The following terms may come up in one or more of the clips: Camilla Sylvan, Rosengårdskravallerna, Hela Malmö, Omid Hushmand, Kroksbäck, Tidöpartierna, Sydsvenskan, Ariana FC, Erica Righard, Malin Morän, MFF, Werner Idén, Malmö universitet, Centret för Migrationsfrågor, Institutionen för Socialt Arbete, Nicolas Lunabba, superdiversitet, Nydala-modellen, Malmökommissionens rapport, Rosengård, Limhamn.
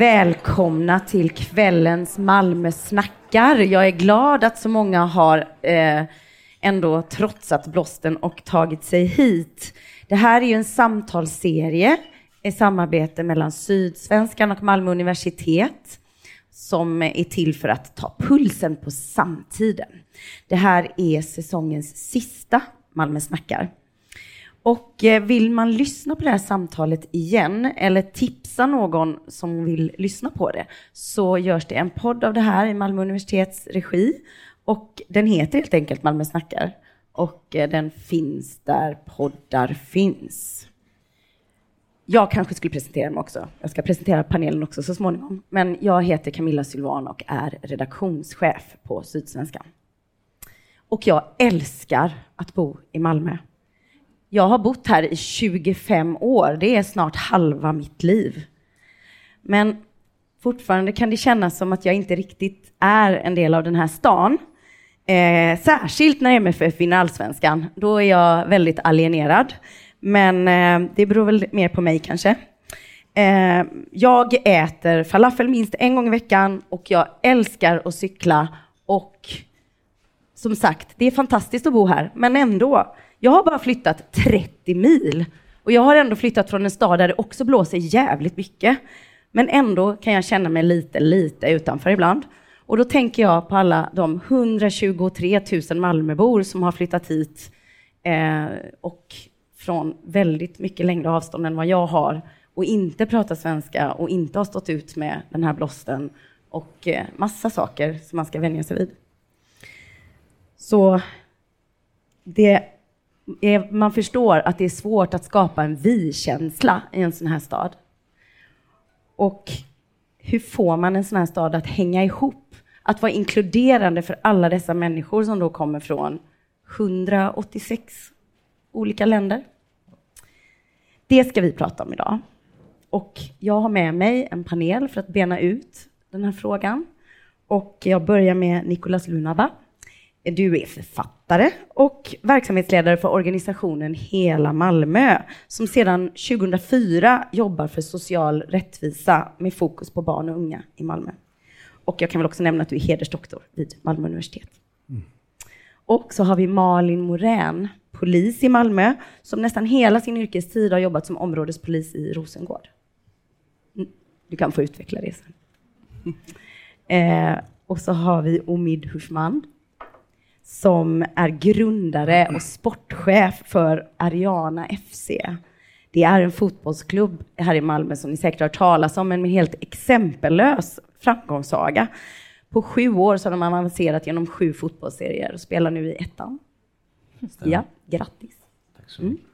Välkomna till kvällens Malmö snackar. Jag är glad att så många har ändå trotsat blåsten och tagit sig hit. Det här är ju en samtalsserie i samarbete mellan Sydsvenskan och Malmö universitet som är till för att ta pulsen på samtiden. Det här är säsongens sista Malmö snackar. Och vill man lyssna på det här samtalet igen eller tipsa någon som vill lyssna på det, så görs det en podd av det här i Malmö universitets regi. Och den heter helt enkelt Malmö snackar. Och den finns där poddar finns. Jag kanske skulle presentera mig också. Jag ska presentera panelen också så småningom. Men jag heter Camilla Sylvan och är redaktionschef på Sydsvenskan. Och jag älskar att bo i Malmö. Jag har bott här i 25 år. Det är snart halva mitt liv. Men fortfarande kan det kännas som att jag inte riktigt är en del av den här stan. Särskilt när MFF vinner allsvenskan. Då är jag väldigt alienerad. Men det beror väl mer på mig kanske. Jag äter falafel minst en gång i veckan. Och jag älskar att cykla. Och som sagt, det är fantastiskt att bo här. Men ändå... Jag har bara flyttat 30 mil och jag har ändå flyttat från en stad där det också blåser jävligt mycket. Men ändå kan jag känna mig lite utanför ibland. Och då tänker jag på alla de 123 000 Malmöbor som har flyttat hit och från väldigt mycket längre avstånd än vad jag har. Och inte pratar svenska och inte har stått ut med den här blåsten och massa saker som man ska vänja sig vid. Så det... Man förstår att det är svårt att skapa en vi-känsla i en sån här stad. Och hur får man en sån här stad att hänga ihop? Att vara inkluderande för alla dessa människor som då kommer från 186 olika länder. Det ska vi prata om idag. Och jag har med mig en panel för att bena ut den här frågan. Och jag börjar med Nicolas Lunabba. Du är författare och verksamhetsledare för organisationen Hela Malmö som sedan 2004 jobbar för social rättvisa med fokus på barn och unga i Malmö. Och jag kan väl också nämna att du är hedersdoktor vid Malmö universitet. Mm. Och så har vi Malin Morän, polis i Malmö, som nästan hela sin yrkestid har jobbat som områdespolis i Rosengård. Du kan få utveckla det sen. Och så har vi Omid Hushmand, som är grundare och sportchef för Ariana FC. Det är en fotbollsklubb här i Malmö som ni säkert har talat om, men med helt exempellös framgångssaga. På 7 år så har de avancerat genom 7 fotbollsserier och spelar nu i ettan. Ja, grattis. Tack så mycket.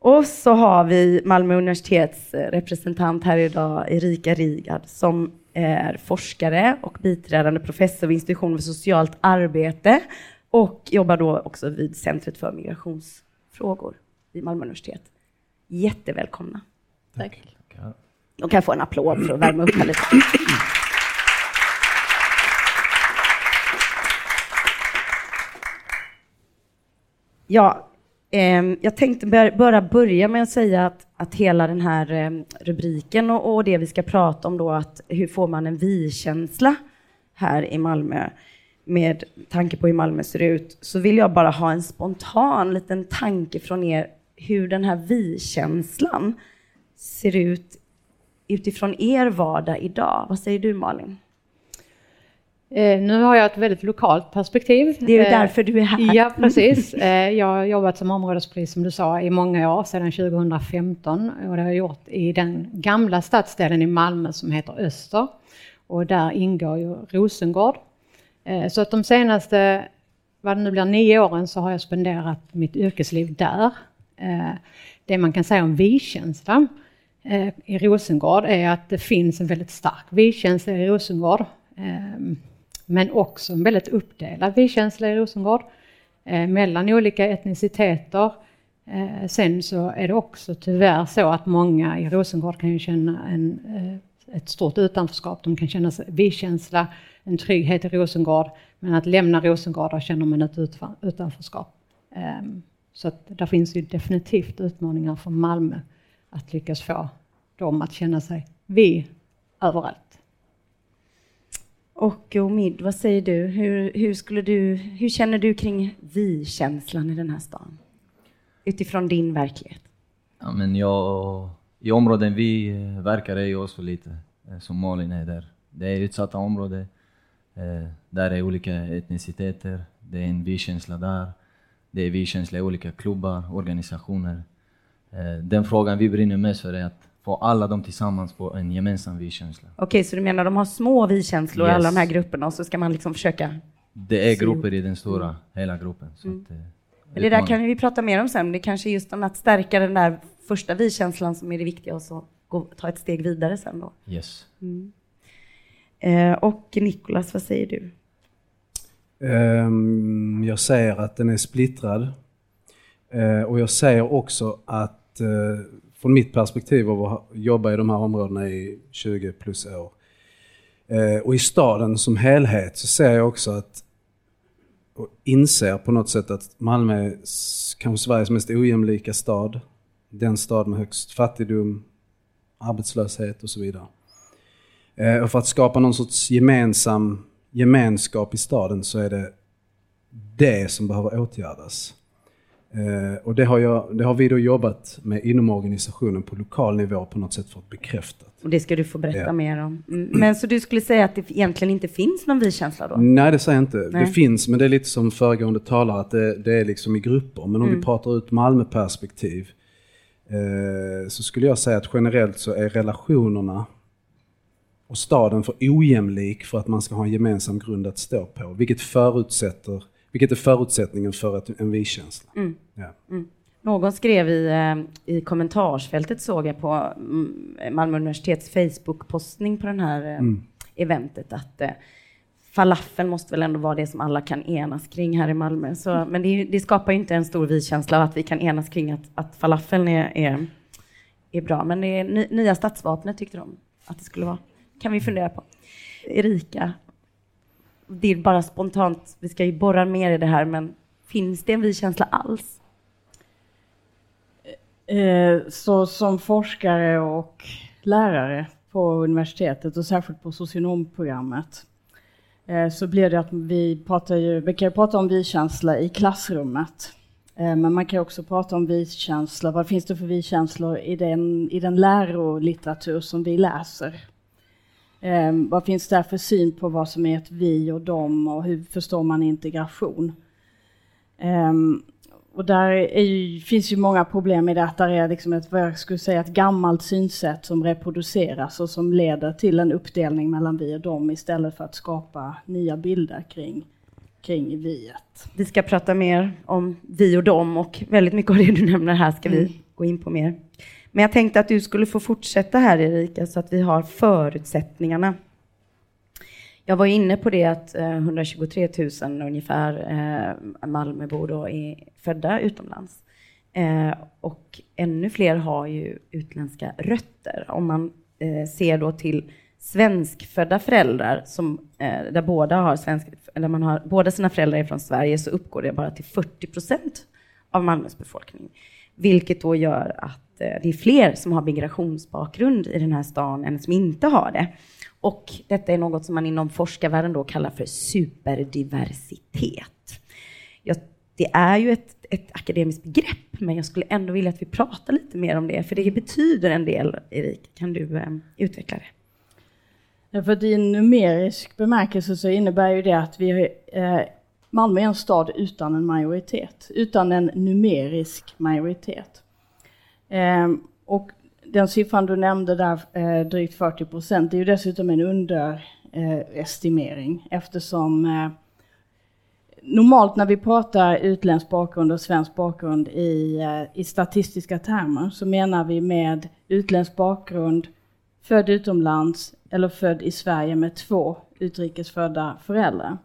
Och så har vi Malmö universitets representant här idag, Erica Righard, som är forskare och biträdande professor vid Institutionen för Socialt Arbete och jobbar då också vid Centret för Migrationsfrågor vid Malmö universitet. Jättevälkomna. Tack. De kan få en applåd för att värma upp här lite. Ja, jag tänkte börja med att säga att hela den här rubriken och det vi ska prata om då, att hur får man en vi-känsla här i Malmö med tanke på hur Malmö ser ut, så vill jag bara ha en spontan liten tanke från er hur den här vi-känslan ser ut utifrån er vardag idag. Vad säger du, Malin? Nu har jag ett väldigt lokalt perspektiv. Det är ju därför du är här. Ja, precis. Jag har jobbat som områdespolis, som du sa, i många år, sedan 2015. Och det har jag gjort i den gamla stadsdelen i Malmö som heter Öster. Och där ingår ju Rosengård. Så att de senaste, vad det nu blir, 9 åren så har jag spenderat mitt yrkesliv där. Det man kan säga om vi-känsla i Rosengård är att det finns en väldigt stark vi-känsla i Rosengård. Men också en väldigt uppdelad vi-känsla i Rosengård mellan olika etniciteter. Sen så är det också tyvärr så att många i Rosengård kan ju känna ett stort utanförskap. De kan känna vi-känsla, en trygghet i Rosengård, men att lämna Rosengård då känner man ett utanförskap. Så att där finns ju definitivt utmaningar för Malmö att lyckas få dem att känna sig vi överallt. Och Omid, vad säger du? Hur känner du kring vi-känslan i den här stan? Utifrån din verklighet. Ja, men i områden vi verkar är ju också lite som Malin är där. Det är utsatta områden. Där är olika etniciteter. Det är en vi-känsla där. Det är vi-känsla i olika klubbar, organisationer. Den frågan vi brinner mest för är att få alla dem tillsammans på en gemensam vi-känsla. Okej, så du menar de har små vi-känslor i alla de här grupperna och så ska man liksom försöka... Det är grupper i den stora, hela gruppen. Så att, det där kan vi prata mer om sen. Det kanske är just om att stärka den där första vi-känslan som är det viktiga och så ta ett steg vidare sen då. Yes. Mm. Och Nicolas, vad säger du? Jag säger att den är splittrad. Och jag säger också att från mitt perspektiv av att jobba i de här områdena i 20 plus år och i staden som helhet, så ser jag också att och inser på något sätt att Malmö är kanske Sveriges mest ojämlika stad. Den stad med högst fattigdom, arbetslöshet och så vidare. Och för att skapa någon sorts gemenskap i staden så är det som behöver åtgärdas. Och det har vi då jobbat med inom organisationen på lokal nivå på något sätt för att bekräfta. Och det ska du få berätta mer om. Men så du skulle säga att det egentligen inte finns någon vi-känsla då? Nej, det säger jag inte. Nej. Det finns, men det är lite som föregående talare att det är liksom i grupper. Men om vi pratar ut Malmö-perspektiv så skulle jag säga att generellt så är relationerna och staden för ojämlik för att man ska ha en gemensam grund att stå på. Vilket är förutsättningen för en vi-känsla. Mm. Ja. Mm. Någon skrev i kommentarsfältet, såg jag på Malmö universitets Facebook-postning på den här eventet, att falafeln måste väl ändå vara det som alla kan enas kring här i Malmö. Så, men det skapar ju inte en stor vi-känsla att vi kan enas kring att falafeln är bra. Men det är nya stadsvapnet tyckte de att det skulle vara. Kan vi fundera på. Erica, det är bara spontant, vi ska ju borra mer i det här, men finns det en vi-känsla alls? Så som forskare och lärare på universitetet och särskilt på socionomprogrammet så blir det att vi kan prata om vi-känsla i klassrummet, men man kan också prata om vi-känsla, vad finns det för vi-känslor i den lärolitteratur som vi läser? Vad finns det för syn på vad som är ett vi och dem och hur förstår man integration? Och där finns ju många problem i det, att det är liksom ett gammalt synsätt som reproduceras och som leder till en uppdelning mellan vi och dem istället för att skapa nya bilder kring viet. Vi ska prata mer om vi och dem och väldigt mycket av det du nämner här ska vi gå in på mer. Men jag tänkte att du skulle få fortsätta här, Erica, så att vi har förutsättningarna. Jag var inne på det att 123 000 ungefär Malmöbor då är födda utomlands. Och ännu fler har ju utländska rötter. Om man ser då till svenskfödda föräldrar där båda sina föräldrar är från Sverige, så uppgår det bara till 40% av Malmös befolkning. Vilket då gör att det är fler som har migrationsbakgrund i den här stan än som inte har det. Och detta är något som man inom forskarvärlden då kallar för superdiversitet. Det är ju ett akademiskt begrepp, men jag skulle ändå vilja att vi pratar lite mer om det. För det betyder en del, Eric. Kan du utveckla det? Ja, för i numerisk bemärkelse så innebär ju det att Malmö är en stad utan en majoritet. Utan en numerisk majoritet. Och den siffran du nämnde där, drygt 40%, det är ju dessutom en underestimering eftersom normalt när vi pratar utländsk bakgrund och svensk bakgrund i statistiska termer så menar vi med utländsk bakgrund född utomlands eller född i Sverige med 2 utrikesfödda föräldrar.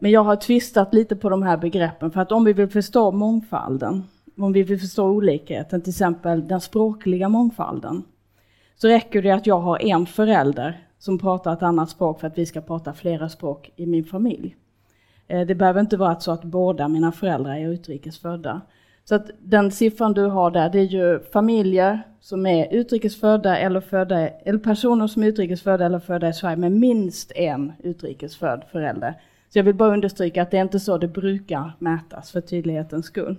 Men jag har tvistat lite på de här begreppen för att om vi vill förstå mångfalden, om vi vill förstå olikheten, till exempel den språkliga mångfalden, så räcker det att jag har en förälder som pratar ett annat språk för att vi ska prata flera språk i min familj. Det behöver inte vara så att båda mina föräldrar är utrikesfödda. Så att den siffran du har där, det är ju familjer som är utrikesfödda eller födda, eller personer som är utrikesfödda eller födda i Sverige med minst en utrikesfödd förälder. Så jag vill bara understryka att det är inte så det brukar mätas, för tydlighetens skull.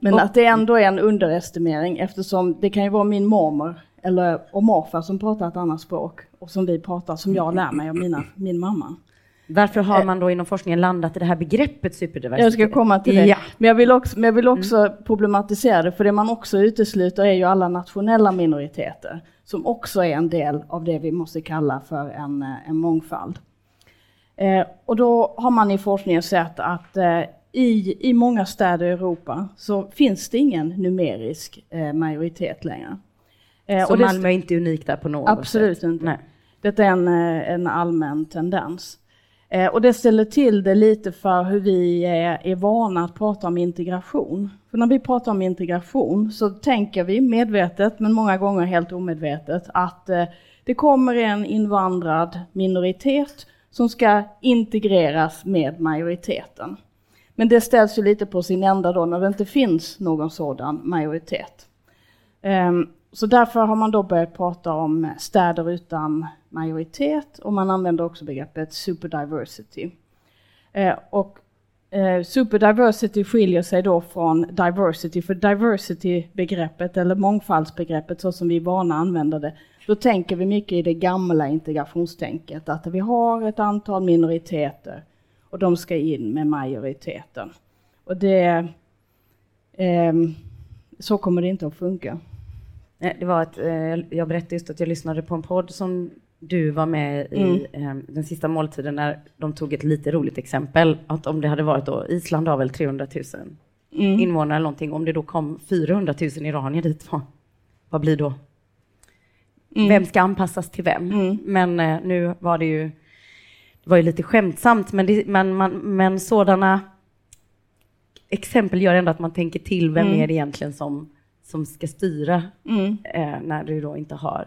Men att det ändå är en underestimering, eftersom det kan ju vara min mormor eller och morfar som pratar ett annat språk och som vi pratar, som jag lär mig av min mamma. Varför har man då inom forskningen landat i det här begreppet superdiversitet? Jag ska komma till det. Ja. Men jag vill också problematisera det, för det man också utesluter är ju alla nationella minoriteter som också är en del av det vi måste kalla för en mångfald. Och då har man i forskningen sett att i många städer i Europa så finns det ingen numerisk majoritet längre. Så och Malmö är inte unikt där på något sätt? Absolut inte. Nej. Detta är en allmän tendens. Och det ställer till det lite för hur vi är vana att prata om integration. För när vi pratar om integration så tänker vi medvetet, men många gånger helt omedvetet, att det kommer en invandrad minoritet som ska integreras med majoriteten. Men det ställs ju lite på sin ända då när det inte finns någon sådan majoritet. Så därför har man då börjat prata om städer utan majoritet, och man använder också begreppet superdiversity. Superdiversity skiljer sig då från diversity, för diversity-begreppet eller mångfaldsbegreppet så som vi är vana använder det, då tänker vi mycket i det gamla integrationstänket att vi har ett antal minoriteter och de ska in med majoriteten. Och det, så kommer det inte att funka. Det var att jag berättade just att jag lyssnade på en podd som du var med i, den sista måltiden, när de tog ett lite roligt exempel att om det hade varit då, Island har väl 300 000 invånare eller någonting, om det då kom 400 000 iranier dit, vad blir då? Vem ska anpassas till vem? Men nu var det ju, det var ju lite skämtsamt, men sådana exempel gör ändå att man tänker till, vem är det egentligen som ska styra när du då inte har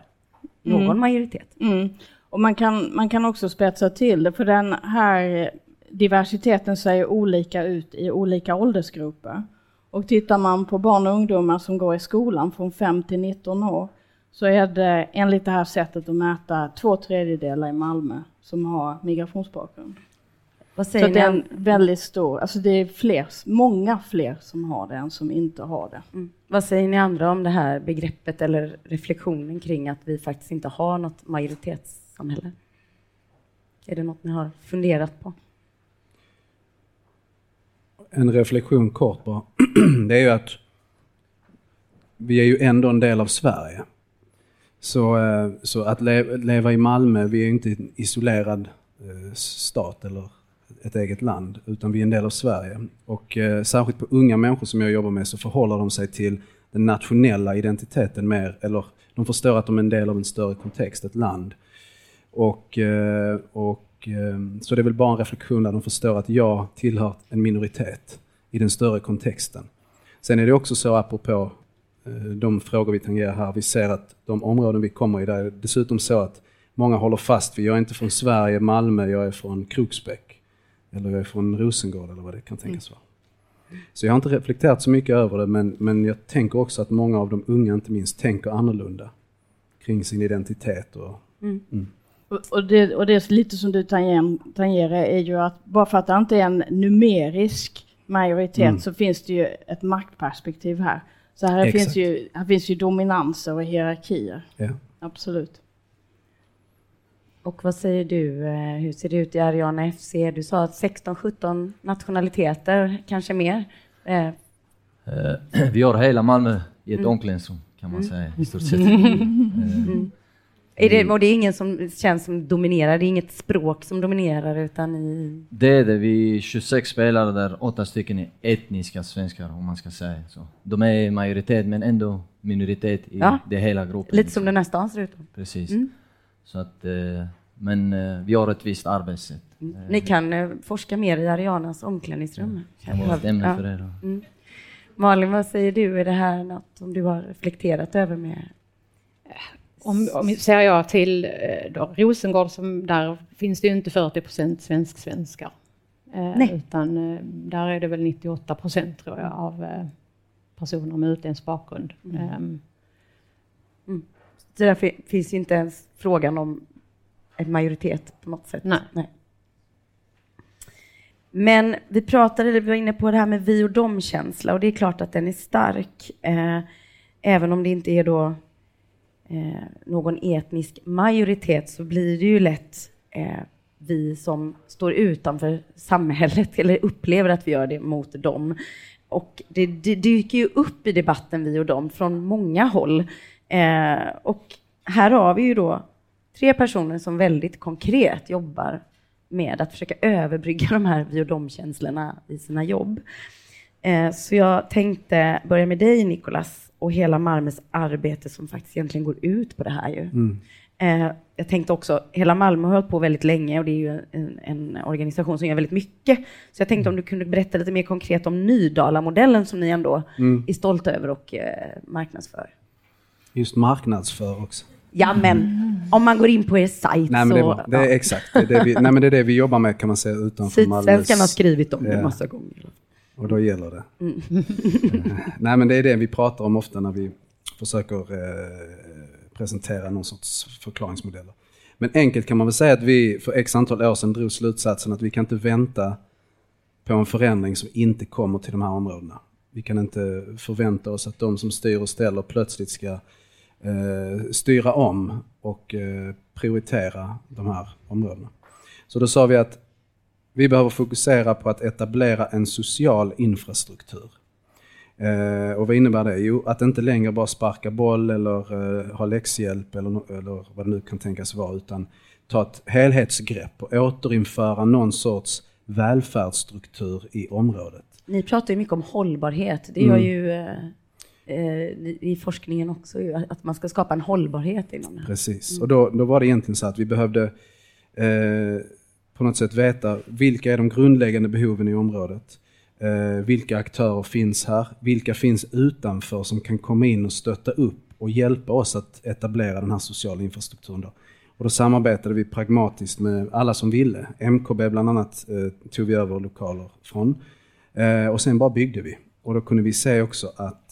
någon majoritet. Och man kan också spetsa till det, för den här diversiteten ser olika ut i olika åldersgrupper. Och tittar man på barn och ungdomar som går i skolan från 5 till 19 år så är det enligt det här sättet att mäta 2/3 i Malmö som har migrationsbakgrund. Vad säger så det är en väldigt stor, alltså det är många fler som har det än som inte har det. Vad säger ni andra om det här begreppet eller reflektionen kring att vi faktiskt inte har något majoritetssamhälle? Är det något ni har funderat på? En reflektion kort bara. Det är ju att vi är ju ändå en del av Sverige. Så att leva i Malmö, vi är inte en isolerad stat eller ett eget land, utan vi är en del av Sverige, och särskilt på unga människor som jag jobbar med så förhåller de sig till den nationella identiteten mer, eller de förstår att de är en del av en större kontext, ett land, och så det är väl bara en reflektion där de förstår att jag tillhör en minoritet i den större kontexten. Sen är det också så, apropå de frågor vi tangerar här, vi ser att de områden vi kommer i, där dessutom så att många håller fast vid, jag är inte från Sverige, Malmö, jag är från Kroksbäck. Eller jag är från Rosengård eller vad det kan tänkas vara. Så jag har inte reflekterat så mycket över det, men jag tänker också att många av de unga inte minst tänker annorlunda kring sin identitet. Och det är lite som du tangerar, är ju att bara för att det inte är en numerisk majoritet så finns det ju ett maktperspektiv här. Så här finns ju dominanser och hierarkier. Ja. Absolut. Och vad säger du, hur ser det ut i Ariana FC? Du sa att 16-17 nationaliteter, kanske mer. Vi har hela Malmö i ett omklädningsrum, kan man säga, i stort sett. Det är ingen som känns som dominerar, det är inget språk som dominerar, utan i... Det är det, vi är 26 spelare där 8 stycken är etniska svenskar, om man ska säga så. De är majoritet men ändå minoritet i det hela gruppen. Lite som den här stan ser ut. Precis. Så att, men vi har ett visst arbetssätt. Ni kan forska mer i Arianas omklädningsrum. Ja, det var ett ämne för er. Malin, vad säger du? Är det här något som du har reflekterat över med? Om ser jag till Rosengård, som där finns det ju inte 40% svenskar Utan där är det väl 98% tror jag av personer med utländsk bakgrund. Så där finns inte ens frågan om en majoritet på något sätt. Nej. Men vi var inne på det här med vi och dom-känsla, och det är klart att den är stark. Även om det inte är då någon etnisk majoritet, så blir det ju lätt vi som står utanför samhället eller upplever att vi gör det mot dem. Och det dyker ju upp i debatten vi och dem från många håll. Och här har vi ju då 3 personer som väldigt konkret jobbar med att försöka överbrygga de här vi och dom-känslorna i sina jobb. Så jag tänkte börja med dig, Nicolas, och hela Malmös arbete som faktiskt egentligen går ut på det här ju. Jag tänkte också, hela Malmö har hållit på väldigt länge, och det är ju en organisation som gör väldigt mycket. Så jag tänkte om du kunde berätta lite mer konkret om Nydala-modellen som ni ändå är stolta över och marknadsför. Just marknadsför också. Ja, men om man går in på er sajt. Nej, men så... Det är exakt. Det är det vi jobbar med, kan man säga, utanför Malmös... Sydsvenskan har skrivit om det en massa gånger. Och då gäller det. Nej, men det är det vi pratar om ofta när vi försöker presentera någon sorts förklaringsmodeller. Men enkelt kan man väl säga att vi för x antal år sedan drog slutsatsen att vi kan inte vänta på en förändring som inte kommer till de här områdena. Vi kan inte förvänta oss att de som styr och ställer plötsligt ska styra om och prioritera de här områdena. Så då sa vi att vi behöver fokusera på att etablera en social infrastruktur. Och vad innebär det? Jo, att inte längre bara sparka boll eller ha läxhjälp eller vad det nu kan tänkas vara, utan ta ett helhetsgrepp och återinföra någon sorts välfärdsstruktur i området. Ni pratar ju mycket om hållbarhet. Det gör ju i forskningen också, att man ska skapa en hållbarhet inom det. Precis, och då var det egentligen så att vi behövde på något sätt veta vilka är de grundläggande behoven i området. Vilka aktörer finns här? Vilka finns utanför som kan komma in och stötta upp och hjälpa oss att etablera den här sociala infrastrukturen då? Och då samarbetade vi pragmatiskt med alla som ville. MKB bland annat tog vi över lokaler från. Och sen bara byggde vi. Och då kunde vi se också att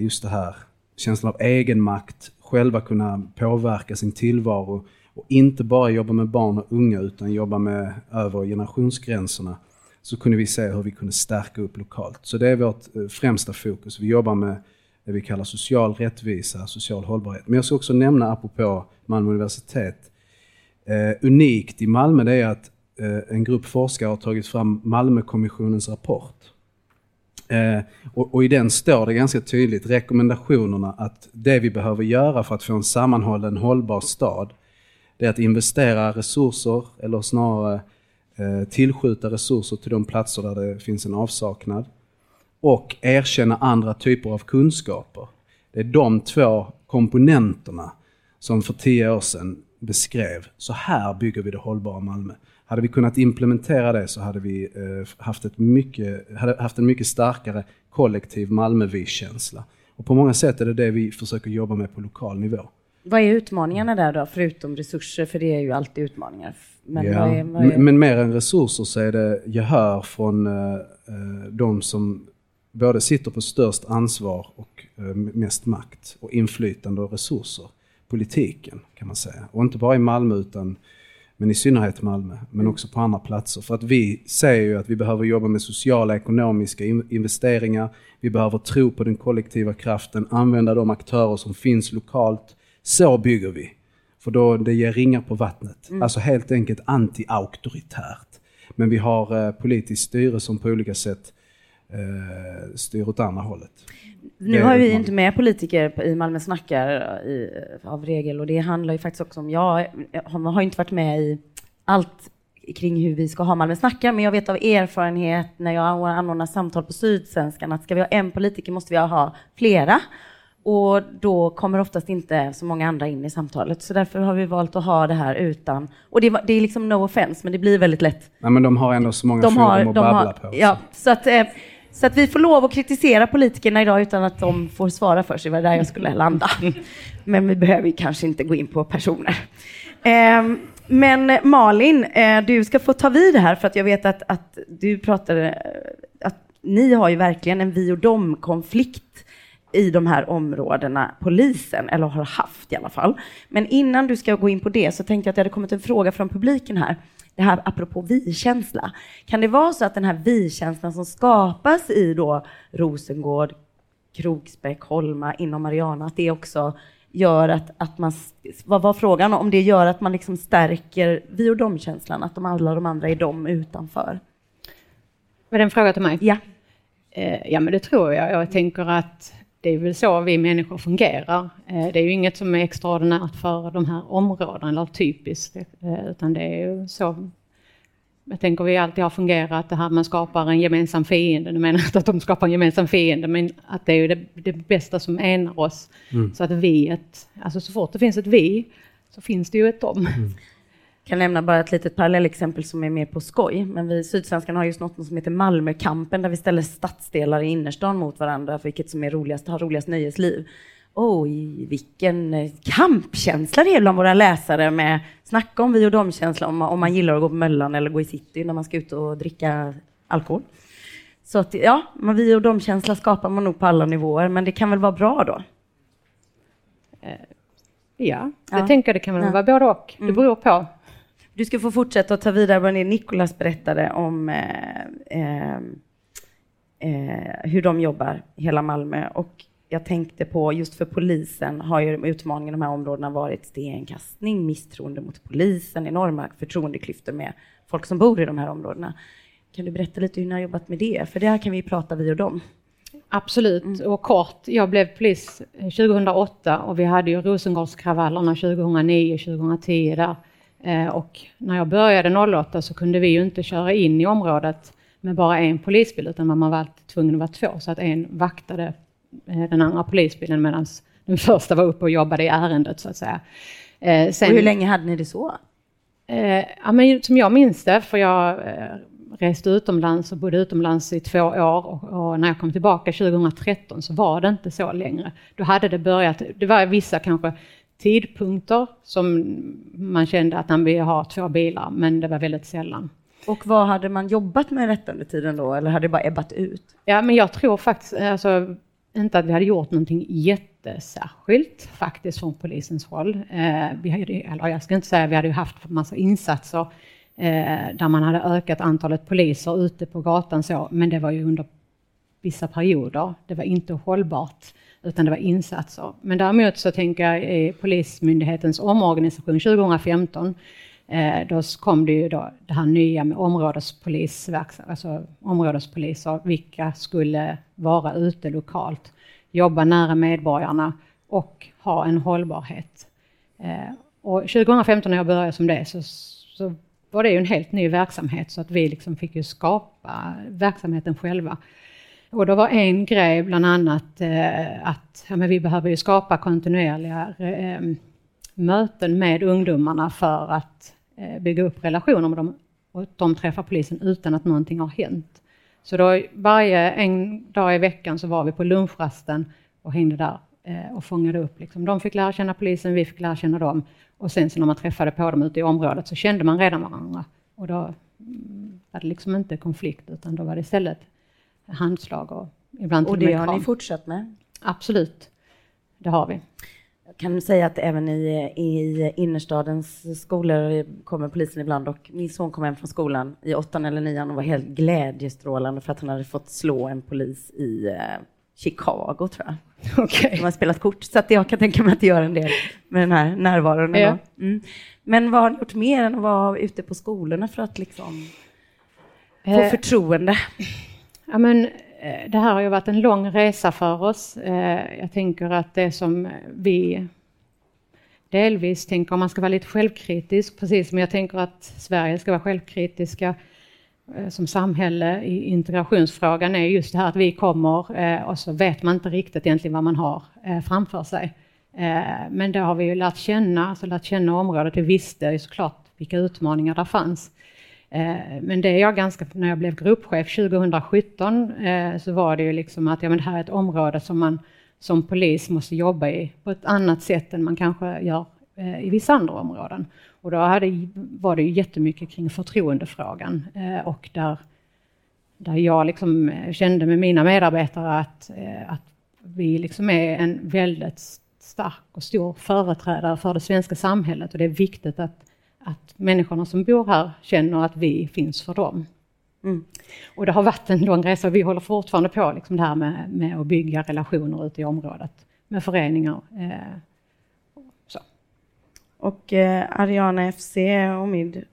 just det här känslan av egenmakt, själva kunna påverka sin tillvaro och inte bara jobba med barn och unga utan jobba med över generationsgränserna, så kunde vi se hur vi kunde stärka upp lokalt. Så det är vårt främsta fokus. Vi jobbar med det vi kallar social rättvisa, social hållbarhet. Men jag ska också nämna apropå Malmö universitet. Unikt i Malmö det är att en grupp forskare har tagit fram Malmökommissionens rapport. Och i den står det ganska tydligt rekommendationerna att det vi behöver göra för att få en sammanhållen hållbar stad, det är att investera resurser, eller snarare tillskjuta resurser till de platser där det finns en avsaknad, och erkänna andra typer av kunskaper. Det är de 2 komponenterna som för 10 år sedan beskrev så här bygger vi det hållbara Malmö. Hade vi kunnat implementera det så hade vi haft en mycket starkare kollektiv Malmö-vi-känsla. Och på många sätt är det vi försöker jobba med på lokal nivå. Vad är utmaningarna där då, förutom resurser? För det är ju alltid utmaningar. Men, men mer än resurser så är det gehör från de som både sitter på störst ansvar och mest makt och inflytande och resurser. Politiken kan man säga. Och inte bara i Malmö men i synnerhet Malmö, men också på andra platser. För att vi säger ju att vi behöver jobba med sociala, ekonomiska investeringar. Vi behöver tro på den kollektiva kraften, använda de aktörer som finns lokalt. Så bygger vi. För då det ger ringar på vattnet. Alltså helt enkelt anti-auktoritärt. Men vi har politiskt styre som på olika sätt styr åt andra hållet. Nu har vi inte med politiker i Malmö snackar av regel, och det handlar ju faktiskt också om, jag har inte varit med i allt kring hur vi ska ha Malmö snackar, men jag vet av erfarenhet när jag anordnar samtal på Sydsvenskan att ska vi ha en politiker måste vi ha flera, och då kommer oftast inte så många andra in i samtalet, så därför har vi valt att ha det här utan, och det är liksom no offense, men det blir väldigt lätt. Nej, men de har ändå så många forum att babbla på. Ja, så att vi får lov att kritisera politikerna idag utan att de får svara för sig. Det var där jag skulle landa. Men vi behöver kanske inte gå in på personer. Men Malin, du ska få ta vid här, för att jag vet att du pratade, att ni har ju verkligen en vi och dom konflikt i de här områdena, polisen, eller har haft i alla fall. Men innan du ska gå in på det så tänkte jag att det hade kommit en fråga från publiken här. Det här apropå vi-känsla. Kan det vara så att den här vi-känslan som skapas i då Rosengård, Kroksbäck, Holma, inom Ariana, att det också gör att man, vad var frågan om det gör att man liksom stärker vi och dom-känslan, att de andra är dom utanför? Var det en fråga till mig? Ja. Ja, men det tror jag. Jag tänker att det är väl så vi människor fungerar. Det är ju inget som är extraordinärt för de här områdena eller typiskt, utan det är ju så. Jag tänker vi alltid har fungerat det här, man skapar en gemensam fiende. Jag menar inte att de skapar en gemensam fiende, men att det är ju det bästa som enar oss. Mm. Så att alltså så fort det finns ett vi så finns det ju ett dom. Mm. Jag kan nämna bara ett litet parallellexempel som är mer på skoj. Men vi i Sydsvenskan har just något som heter Malmökampen, där vi ställer stadsdelar i innerstan mot varandra för vilket som är roligast, har roligast nöjesliv. Oj, vilken kampkänsla det är bland våra läsare, med snacka om vi och domkänsla, om man gillar att gå på Möllan eller gå i city när man ska ut och dricka alkohol. Så att, ja, vi och domkänsla skapar man nog på alla nivåer, men det kan väl vara bra då? Ja, det tänker jag, det kan väl vara både och. Det beror på. Du ska få fortsätta att ta vidare vad Nicolas berättade om hur de jobbar i hela Malmö. Och jag tänkte på, just för polisen har ju utmaningen i de här områdena varit stenkastning, misstroende mot polisen, enorma förtroendeklyftor med folk som bor i de här områdena. Kan du berätta lite hur ni har jobbat med det? För det här kan vi prata vi och dem. Absolut, och kort. Jag blev polis 2008 och vi hade ju Rosengårdskravallerna 2009-2010 där. Och när jag började 08 så kunde vi ju inte köra in i området med bara en polisbil, utan man var alltid tvungen att vara två, så att en vaktade den andra polisbilen medan den första var uppe och jobbade i ärendet, så att säga. Sen, och hur länge hade ni det så? Ja, men som jag minns det, för jag reste utomlands och bodde utomlands i 2 år, och när jag kom tillbaka 2013 så var det inte så längre. Då hade det börjat, det var vissa kanske tidpunkter som man kände att man ville ha 2 bilar, men det var väldigt sällan. Och vad hade man jobbat med rätt under tiden då, eller hade det bara ebbat ut? Ja, men jag tror faktiskt alltså, inte att vi hade gjort någonting jättesärskilt faktiskt från polisens håll. Jag ska inte säga att vi hade haft massa insatser där man hade ökat antalet poliser ute på gatan så, men det var ju under vissa perioder. Det var inte hållbart, utan det var insatser. Men däremot så tänker jag i Polismyndighetens omorganisation 2015, då kom det ju då det här nya med områdespoliser, vilka skulle vara ute lokalt, jobba nära medborgarna och ha en hållbarhet. Och 2015 när jag började som det så var det ju en helt ny verksamhet, så att vi liksom fick ju skapa verksamheten själva. Och då var en grej bland annat att vi behöver ju skapa kontinuerliga möten med ungdomarna för att bygga upp relationer med dem. Och de träffar polisen utan att någonting har hänt. Så då varje en dag i veckan så var vi på lunchrasten och hängde där och fångade upp. Liksom. De fick lära känna polisen, vi fick lära känna dem. Och sen så när man träffade på dem ute i området så kände man redan varandra. Och då var det liksom inte konflikt, utan då var det istället handslag och ibland och det har ni fortsatt med? Absolut, det har vi. Jag kan säga att även i innerstadens skolor kommer polisen ibland, och min son kom hem från skolan i 8 eller 9 och var helt glädjestrålande för att han hade fått slå en polis i Chicago, tror jag. Okay. De har spelat kort, så att jag kan tänka mig att det gör en del med den här närvaron. Ja. Men vad har ni gjort mer än att vara ute på skolorna för att liksom få förtroende? Ja, men det här har ju varit en lång resa för oss. Jag tänker att det som vi delvis tänker, om man ska vara lite självkritisk, precis som jag tänker att Sverige ska vara självkritiska som samhälle i integrationsfrågan, är just det här att vi kommer och så vet man inte riktigt egentligen vad man har framför sig. Men det har vi ju lärt känna området. Vi visste ju såklart vilka utmaningar där fanns. Men det är jag ganska, när jag blev gruppchef 2017 så var det ju liksom att det här är ett område som man som polis måste jobba i på ett annat sätt än man kanske gör i vissa andra områden. Och då var det ju jättemycket kring förtroendefrågan. Och där jag liksom kände med mina medarbetare att vi liksom är en väldigt stark och stor företrädare för det svenska samhället. Och det är viktigt att människorna som bor här känner att vi finns för dem. Mm. Och det har varit en lång resa. Vi håller fortfarande på liksom det här med att bygga relationer ute i området med föreningar. Och Ariana FC och Omid,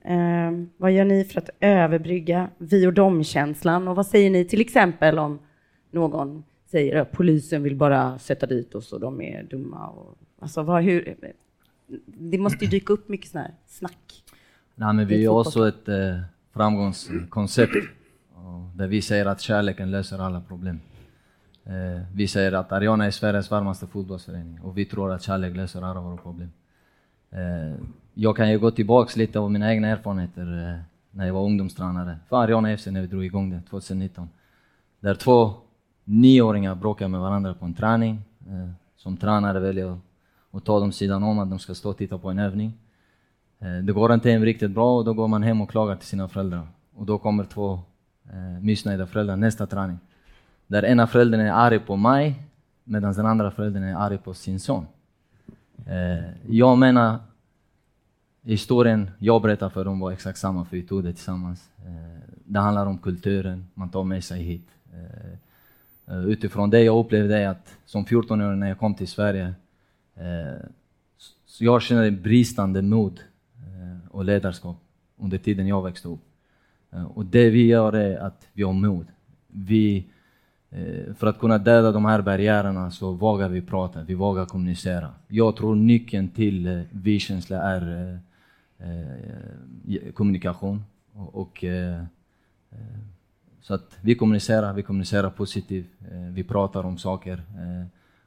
vad gör ni för att överbrygga vi och dom-känslan? Och vad säger ni till exempel om någon säger att polisen vill bara sätta dit oss och de är dumma? Och, alltså, det måste ju dyka upp mycket sån här snack. Nej, men vi har också ett framgångskoncept där vi säger att kärleken löser alla problem. Vi säger att Ariana är Sveriges varmaste fotbollsförening och vi tror att kärlek löser alla våra problem. Jag kan ju gå tillbaka lite av mina egna erfarenheter när jag var ungdomstränare för Ariana FC när vi drog igång det 2019. Där 2 9-åringar bråkade med varandra på en träning. Som tränare väljer att ta dem sidan om att de ska stå och titta på en övning. Det går inte hem riktigt bra och då går man hem och klagar till sina föräldrar. Och då kommer 2 missnöjda föräldrar nästa träning. Där ena föräldern är arg på mig medan den andra föräldern är arg på sin son. Jag menar historien jag berättar för dem var exakt samma, för vi tog det tillsammans. Det handlar om kulturen, man tar med sig hit. Utifrån det jag upplevde är att som 14-åring när jag kom till Sverige så jag kände bristande mod och ledarskap under tiden jag växte upp. Och det vi gör är att vi har mod. För att kunna döda de här barriärerna så vågar vi prata, vi vågar kommunicera. Jag tror nyckeln till vi-känsla är kommunikation. Så att vi kommunicerar positivt, vi pratar om saker.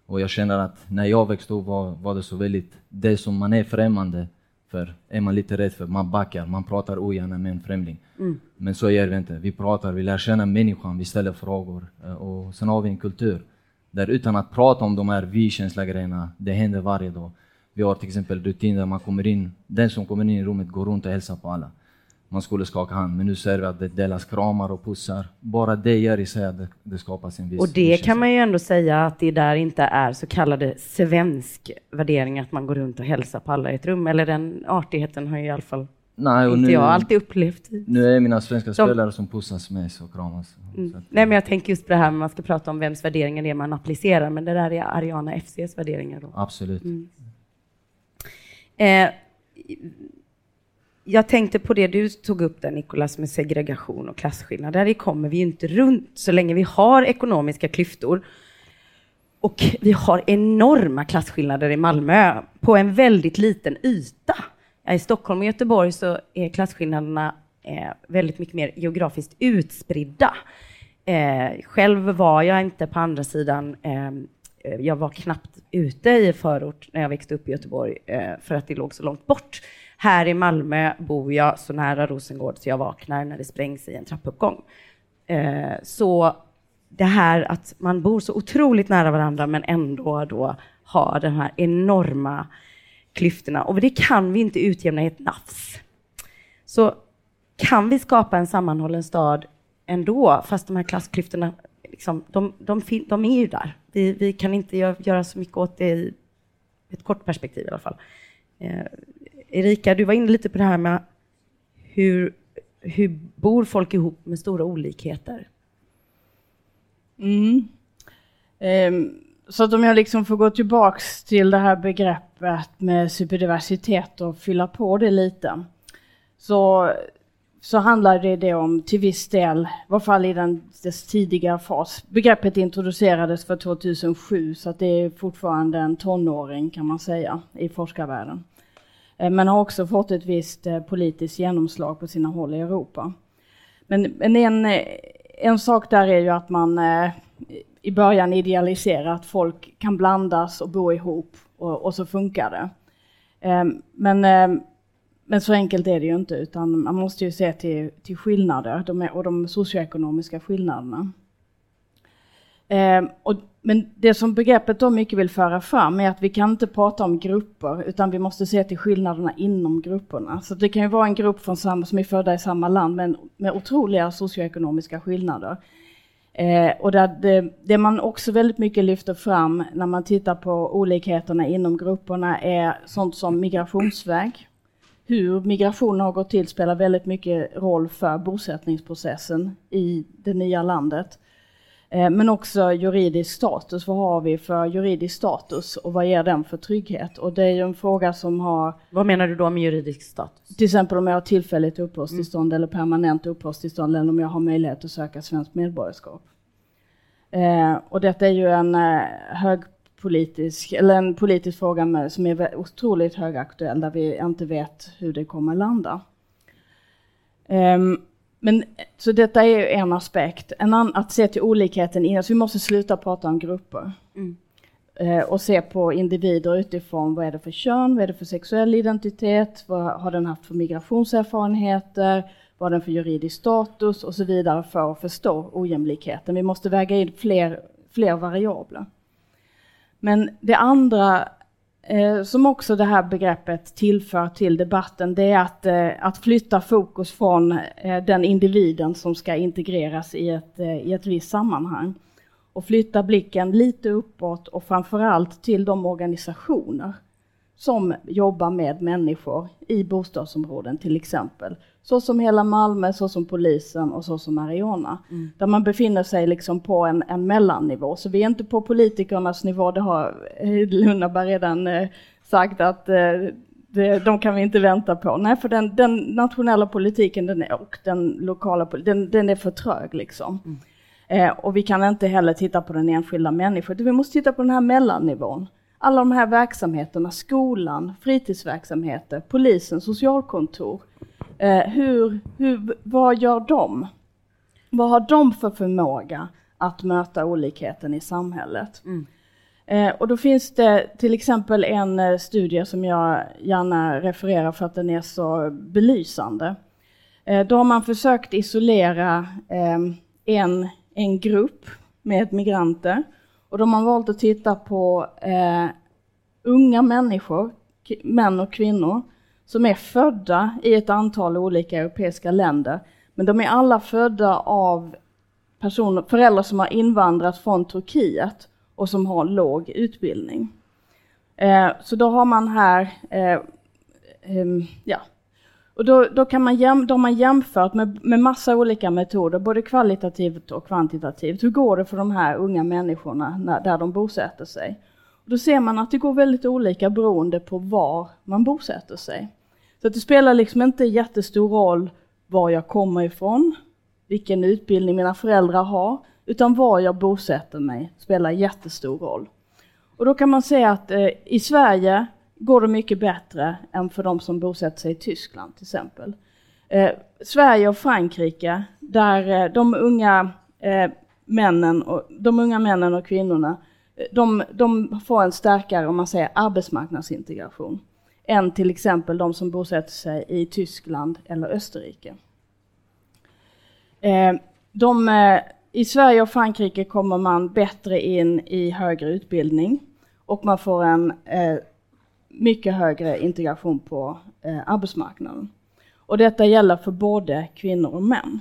Och jag känner att när jag växte upp var det så väldigt, det som man är främmande för är man lite rädd för, man backar, man pratar ogärna med en främling. Mm. Men så gör vi inte, vi pratar, vi lär känna människan, vi ställer frågor. Och sen har vi en kultur där utan att prata om de här vi-känsla grejerna, det händer varje dag. Vi har till exempel rutin där man kommer in, den som kommer in i rummet går runt och hälsar på alla. Man skulle skaka hand, men nu ser vi att det delas kramar och pussar. Bara det gör i sig att det skapas en viss... Och det kan man ju ändå säga att det där inte är så kallade svensk värdering, att man går runt och hälsar på alla i ett rum. Eller den artigheten har ju i alla fall jag alltid upplevt. Nu är mina svenska spelare som pussas med och kramas. Mm. Så att, nej, men jag tänker just på det här man ska prata om vems värderingar det är man applicerar. Men det där är Ariana FCs värderingar då. Absolut. Mm. Jag tänkte på det du tog upp där, Nicolas, med segregation och klasskillnader. Det kommer vi ju inte runt så länge vi har ekonomiska klyftor. Och vi har enorma klasskillnader i Malmö på en väldigt liten yta. I Stockholm och Göteborg så är klasskillnaderna väldigt mycket mer geografiskt utspridda. Själv var jag inte på andra sidan. Jag var knappt ute i förort när jag växte upp i Göteborg för att det låg så långt bort. Här i Malmö bor jag så nära Rosengård så jag vaknar när det sprängs i en trappuppgång. Så det här att man bor så otroligt nära varandra men ändå då har de här enorma klyftorna. Och det kan vi inte utjämna i ett nafs. Så kan vi skapa en sammanhållen stad ändå fast de här klassklyftorna, liksom, de är ju där. Vi kan inte göra så mycket åt det i ett kort perspektiv i alla fall. Erica, du var inne lite på det här med hur bor folk ihop med stora olikheter? Mm. Så att om jag liksom får gå tillbaks till det här begreppet med superdiversitet och fylla på det lite. Så handlar det om till viss del, i varje fall i dess tidiga fas. Begreppet introducerades för 2007 så att det är fortfarande en tonåring kan man säga i forskarvärlden. Men har också fått ett visst politiskt genomslag på sina håll i Europa. Men en sak där är ju att man i början idealiserar att folk kan blandas och bo ihop och så funkar det. Men så enkelt är det ju inte, utan man måste ju se till skillnader och de socioekonomiska skillnaderna. Men det som begreppet då mycket vill föra fram är att vi kan inte prata om grupper, utan vi måste se till skillnaderna inom grupperna. Så det kan ju vara en grupp från som är födda i samma land, men med otroliga socioekonomiska skillnader. Och det man också väldigt mycket lyfter fram när man tittar på olikheterna inom grupperna är sånt som migrationsväg. Hur migrationen har gått till spelar väldigt mycket roll för bosättningsprocessen i det nya landet. Men också juridisk status. Vad har vi för juridisk status och vad ger den för trygghet? Och det är ju en fråga som har... Vad menar du då med juridisk status? Till exempel om jag har tillfälligt uppehållstillstånd eller permanent uppehållstillstånd, eller om jag har möjlighet att söka svenskt medborgarskap. Och detta är ju en politisk fråga som är otroligt högaktuell, där vi inte vet hur det kommer landa. Men så detta är ju en aspekt. Att se till olikheten innan, så vi måste sluta prata om grupper. Och se på individer utifrån vad är det för kön, vad är det för sexuell identitet, vad har den haft för migrationserfarenheter, vad har den för juridisk status och så vidare, för att förstå ojämlikheten. Vi måste väga in fler variabler. Men det andra som också det här begreppet tillför till debatten, det är att flytta fokus från den individen som ska integreras i ett visst sammanhang, och flytta blicken lite uppåt och framförallt till de organisationer som jobbar med människor i bostadsområden till exempel. Så som Hela Malmö, så som polisen och så som Ariana. Där man befinner sig liksom på en mellannivå. Så vi är inte på politikernas nivå. Det har Lunabba redan sagt att de kan vi inte vänta på. Nej, för den nationella politiken och den lokala den är för trög liksom. Och vi kan inte heller titta på den enskilda människan. Vi måste titta på den här mellannivån. Alla de här verksamheterna, skolan, fritidsverksamheter, polisen, socialkontor. Vad gör de? Vad har de för förmåga att möta olikheten i samhället? Och då finns det till exempel en studie som jag gärna refererar för att den är så belysande. Då har man försökt isolera en grupp med migranter. Och då har man valt att titta på unga människor, män och kvinnor, som är födda i ett antal olika europeiska länder. Men de är alla födda av föräldrar som har invandrat från Turkiet och som har låg utbildning. Så då har man här... Och då kan man jämfört med massa olika metoder, både kvalitativt och kvantitativt. Hur går det för de här unga människorna där de bosätter sig? Och då ser man att det går väldigt olika beroende på var man bosätter sig. Så att det spelar liksom inte jättestor roll var jag kommer ifrån, vilken utbildning mina föräldrar har, utan var jag bosätter mig spelar jättestor roll. Och då kan man säga att i Sverige går det mycket bättre än för de som bosätter sig i Tyskland till exempel. Sverige och Frankrike, där de unga männen och kvinnorna, de får en starkare, om man säger, arbetsmarknadsintegration än till exempel de som bosätter sig i Tyskland eller Österrike. I Sverige och Frankrike kommer man bättre in i högre utbildning, och man får en mycket högre integration på arbetsmarknaden. Och detta gäller för både kvinnor och män.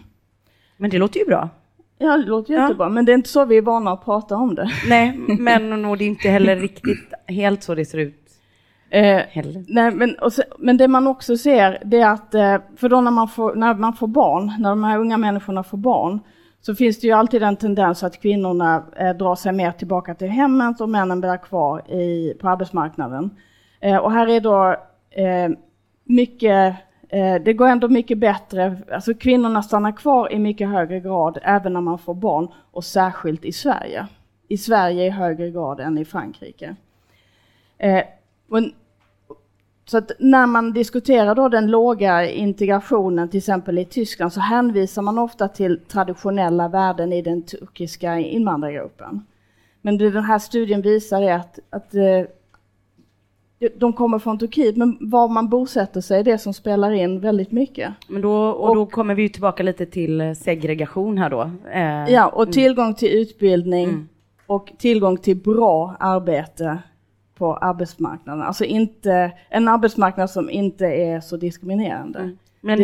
Men det låter ju bra. Ja, det låter jättebra. Men det är inte så vi är vana att prata om det. Nej, men det är inte heller riktigt helt så det ser ut. Men det man också ser, det är att för då när man får barn, när de här unga människorna får barn, så finns det ju alltid en tendens att kvinnorna drar sig mer tillbaka till hemmet och männen blir kvar på arbetsmarknaden. Och här är då mycket... Det går ändå mycket bättre. Alltså kvinnorna stannar kvar i mycket högre grad även när man får barn, och särskilt i Sverige. I Sverige i högre grad än i Frankrike. Så att när man diskuterar då den låga integrationen till exempel i Tyskland, så hänvisar man ofta till traditionella värden i den turkiska invandrargruppen. Men det den här studien visar är att de kommer från Turkiet, men var man bosätter sig är det som spelar in väldigt mycket. Men då kommer vi tillbaka lite till segregation här då. Ja, och tillgång till utbildning, och tillgång till bra arbete på arbetsmarknaden. Alltså inte en arbetsmarknad som inte är så diskriminerande. Mm. Men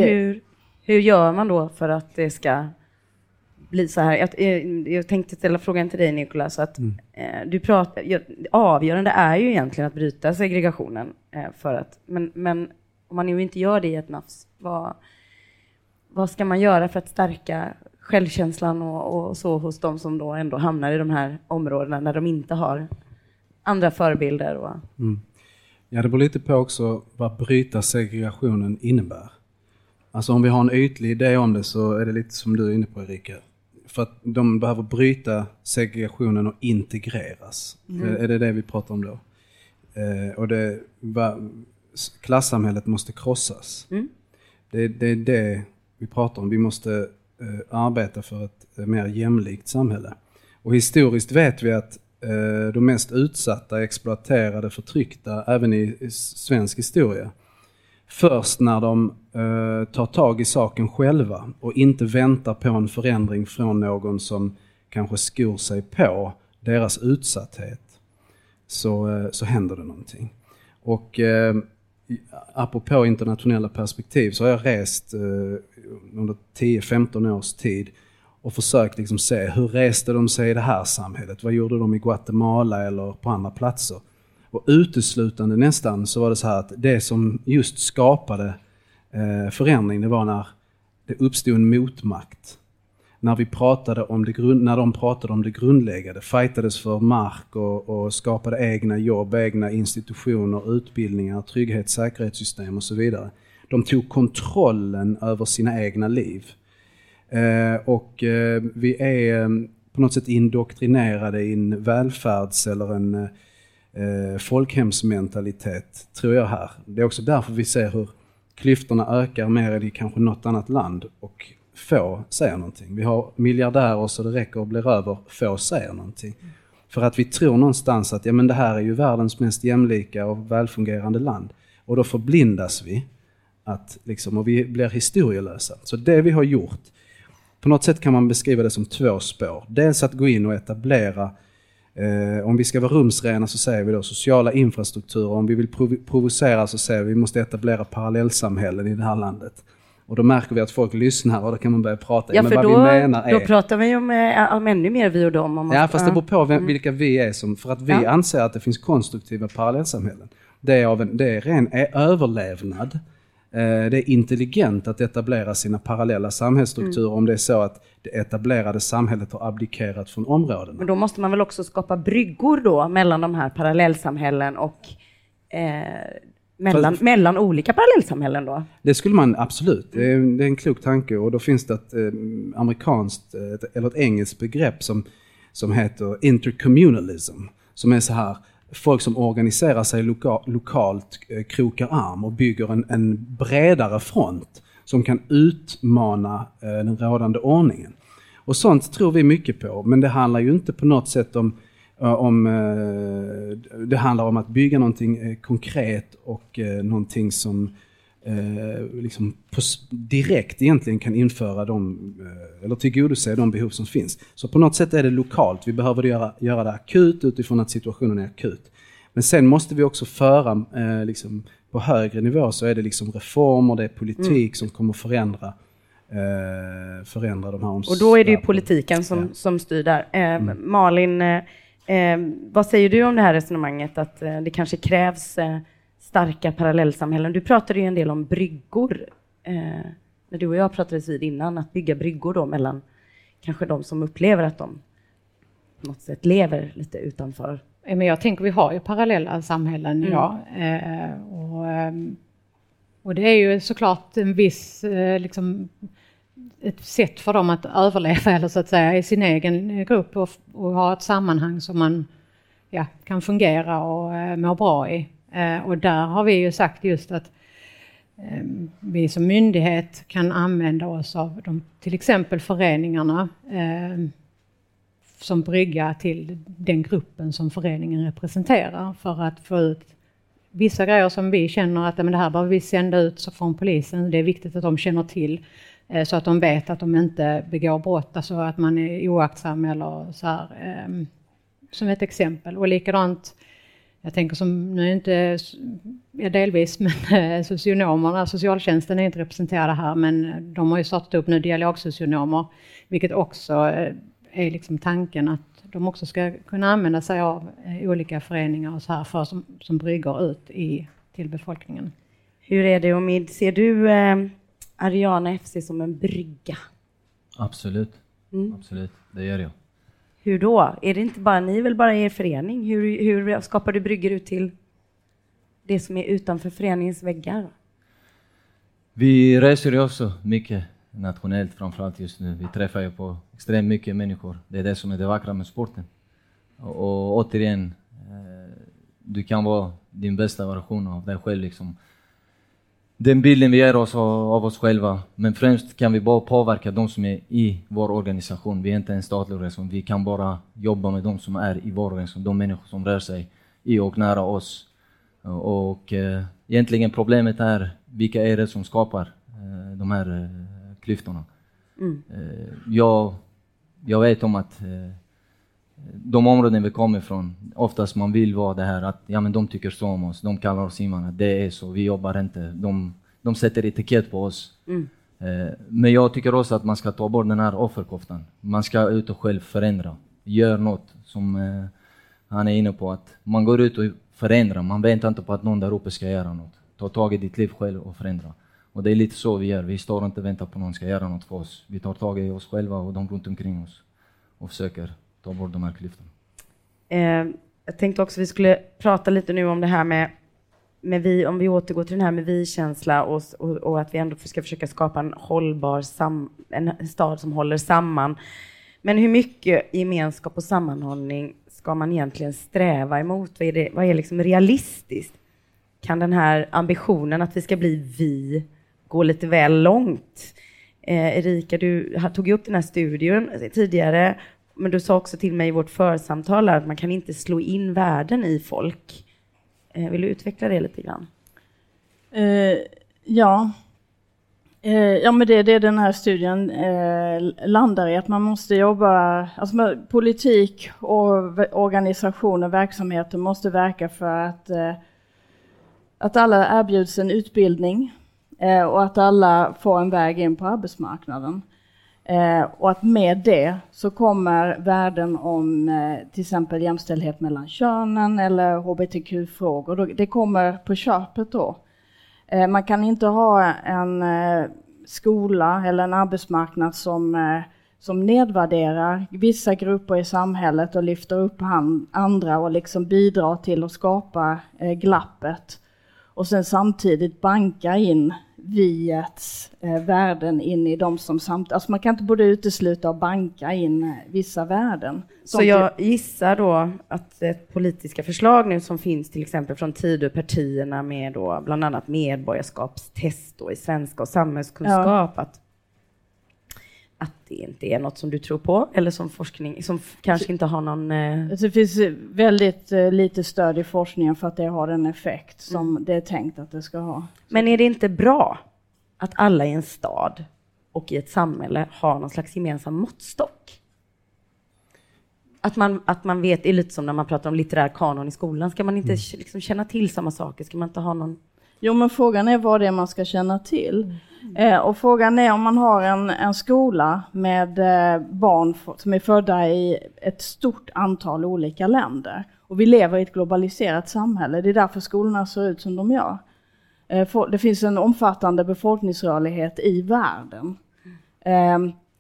hur gör man då för att det ska bli så här? Jag tänkte ställa frågan till dig, Nicolas, att du pratar, avgörande är ju egentligen att bryta segregationen för att, men om man ju inte gör det i ett nafs, vad ska man göra för att stärka självkänslan och så hos de som då ändå hamnar i de här områdena när de inte har andra förebilder? Och... Mm. Ja, det beror lite på också vad bryta segregationen innebär. Alltså om vi har en ytlig idé om det så är det lite som du är inne på, Erica. För att de behöver bryta segregationen och integreras. Mm. Är det vi pratar om då? Och klassamhället måste krossas. Mm. Det är det vi pratar om. Vi måste arbeta för ett mer jämlikt samhälle. Och historiskt vet vi att de mest utsatta, exploaterade, förtryckta, även i svensk historia, först när de tar tag i saken själva och inte väntar på en förändring från någon som kanske skor sig på deras utsatthet, så händer det någonting. Och apropå internationella perspektiv så har jag rest under 10-15 års tid och försökt liksom se hur reste de sig i det här samhället. Vad gjorde de i Guatemala eller på andra platser? Och uteslutande nästan så var det så här att det som just skapade förändring, det var när det uppstod en motmakt. När vi pratade om när de pratade om det grundläggande, fightades för mark och skapade egna jobb, egna institutioner, utbildningar, trygghets- och säkerhetssystem och så vidare. De tog kontrollen över sina egna liv. Och vi är på något sätt indoktrinerade i en välfärds- eller en folkhemsmentalitet, tror jag här. Det är också därför vi ser hur klyftorna ökar mer än i kanske något annat land, och få säger någonting. Vi har miljardärer så det räcker och blir över, få säger någonting. För att vi tror någonstans att ja, men det här är ju världens mest jämlika och välfungerande land. Och då förblindas vi att, liksom, och vi blir historielösa. Så det vi har gjort, på något sätt kan man beskriva det som två spår. Dels att gå in och etablera, om vi ska vara rumsrena så säger vi då sociala infrastrukturer. Om vi vill provocera så säger vi måste etablera parallellsamhällen i det här landet. Och då märker vi att folk lyssnar och då kan man börja prata. Ja, men vad då, vi menar är... då pratar vi om ännu mer vi och dem. Ja, fast det beror på vilka vi är som... För att vi anser att det finns konstruktiva parallellsamhällen. Det är ren överlevnad. Det är intelligent att etablera sina parallella samhällsstrukturer om det är så att det etablerade samhället har abdikerat från områdena. Men då måste man väl också skapa bryggor då mellan de här parallellsamhällen och mellan olika parallellsamhällen då? Det skulle man absolut. Det är en klok tanke, och då finns det ett amerikanskt eller ett engelskt begrepp som heter intercommunalism, som är så här: folk som organiserar sig lokalt krokar arm och bygger en bredare front som kan utmana den rådande ordningen. Och sånt tror vi mycket på, men det handlar ju inte på något sätt det handlar om att bygga någonting konkret och någonting som liksom direkt egentligen kan införa eller tillgodose de behov som finns. Så på något sätt är det lokalt. Vi behöver göra det akut utifrån att situationen är akut. Men sen måste vi också föra liksom på högre nivå, så är det liksom reformer, det är politik som kommer förändra de här omständigheterna. Och då är det ju politiken som styr där. Malin, vad säger du om det här resonemanget att det kanske krävs starka parallellsamhällen? Du pratade ju en del om bryggor. När du och jag pratades vid innan, att bygga bryggor då mellan kanske de som upplever att de på något sätt lever lite utanför. Men jag tänker vi har ju parallella samhällen idag. Och det är ju såklart en viss liksom ett sätt för dem att överleva, eller så att säga, i sin egen grupp och ha ett sammanhang som man kan fungera och må bra i. Och där har vi ju sagt just att vi som myndighet kan använda oss av till exempel föreningarna som brygga till den gruppen som föreningen representerar, för att få ut vissa grejer som vi känner att men det här behöver vi sända ut från polisen. Det är viktigt att de känner till, så att de vet att de inte begår brott, så alltså att man är oaktsam eller så här. som ett exempel. Och likadant, jag tänker som, nu är inte delvis, men socionomerna, socialtjänsten är inte representerade här, men de har ju startat upp nu dialogsocionomer, vilket också är liksom tanken att de också ska kunna använda sig av olika föreningar och så här för som brygger ut till befolkningen. Hur är det, Omid? Ser du Ariana FC som en brygga? Absolut. Mm. Absolut, det gör jag. Hur då? Är det inte bara ni, väl bara er förening? Hur skapar du brygger ut till det som är utanför föreningens väggar? Vi reser ju också mycket nationellt, framförallt just nu. Vi träffar ju på extremt mycket människor. Det är det som är det vackra med sporten. Och återigen, du kan vara din bästa version av dig själv. Liksom. Den bilden vi ger oss av oss själva. Men främst kan vi bara påverka de som är i vår organisation. Vi är inte en statlig organisation. Vi kan bara jobba med de som är i vår organisation. De människor som rör sig i och nära oss. Och egentligen problemet är vilka är det som skapar de här klyftorna. Mm. Jag vet om att de områden vi kommer ifrån, oftast man vill vara det här att ja, men de tycker så om oss, de kallar oss invandrare, det är så, vi jobbar inte, de sätter etikett på oss. Mm. Men jag tycker också att man ska ta bort den här offerkoftan, man ska ut och själv förändra, gör något som han är inne på, att man går ut och förändrar, man väntar inte på att någon där uppe ska göra något, ta tag i ditt liv själv och förändra. Och det är lite så vi gör. Vi står inte och väntar på någon ska göra något för oss. Vi tar tag i oss själva och de runt omkring oss och försöker ta bort de här klyftorna. Jag tänkte också att vi skulle prata lite nu om det här med vi, om vi återgår till den här med vi-känsla och att vi ändå ska försöka skapa en hållbar en stad som håller samman. Men hur mycket gemenskap och sammanhållning ska man egentligen sträva emot? Vad är liksom realistiskt? Kan den här ambitionen att vi ska bli vi gå lite väl långt? Erica, du tog ju upp den här studien tidigare, men du sa också till mig i vårt församtal att man kan inte slå in världen i folk. Vill du utveckla det lite grann? Ja, men det är den här studien landar i, att man måste jobba, alltså politik och organisationer och verksamheter måste verka för att alla erbjuds en utbildning och att alla får en väg in på arbetsmarknaden. Och att med det så kommer värden om till exempel jämställdhet mellan könen eller hbtq-frågor. Det kommer på köpet då. Man kan inte ha en skola eller en arbetsmarknad som nedvärderar vissa grupper i samhället och lyfter upp andra och liksom bidrar till att skapa glappet. Och sen samtidigt banka in viets värden in i de som samtidigt. Alltså man kan inte både utesluta och banka in vissa värden. Så jag gissar då att politiska förslag nu som finns till exempel från Tidöpartierna med då bland annat medborgarskapstest då i svenska och samhällskunskap, ja. Att det inte är något som du tror på eller som forskning som kanske inte har någon... Det finns väldigt lite stöd i forskningen för att det har en effekt som det är tänkt att det ska ha. Men är det inte bra att alla i en stad och i ett samhälle har någon slags gemensam måttstock? Att man vet, det är lite som när man pratar om litterär kanon i skolan. Ska man inte liksom känna till samma saker? Ska man inte ha någon... Jo, men frågan är vad det är man ska känna till. Och frågan är om man har en skola med barn som är födda i ett stort antal olika länder. Och vi lever i ett globaliserat samhälle. Det är därför skolorna ser ut som de gör. Det finns en omfattande befolkningsrörlighet i världen.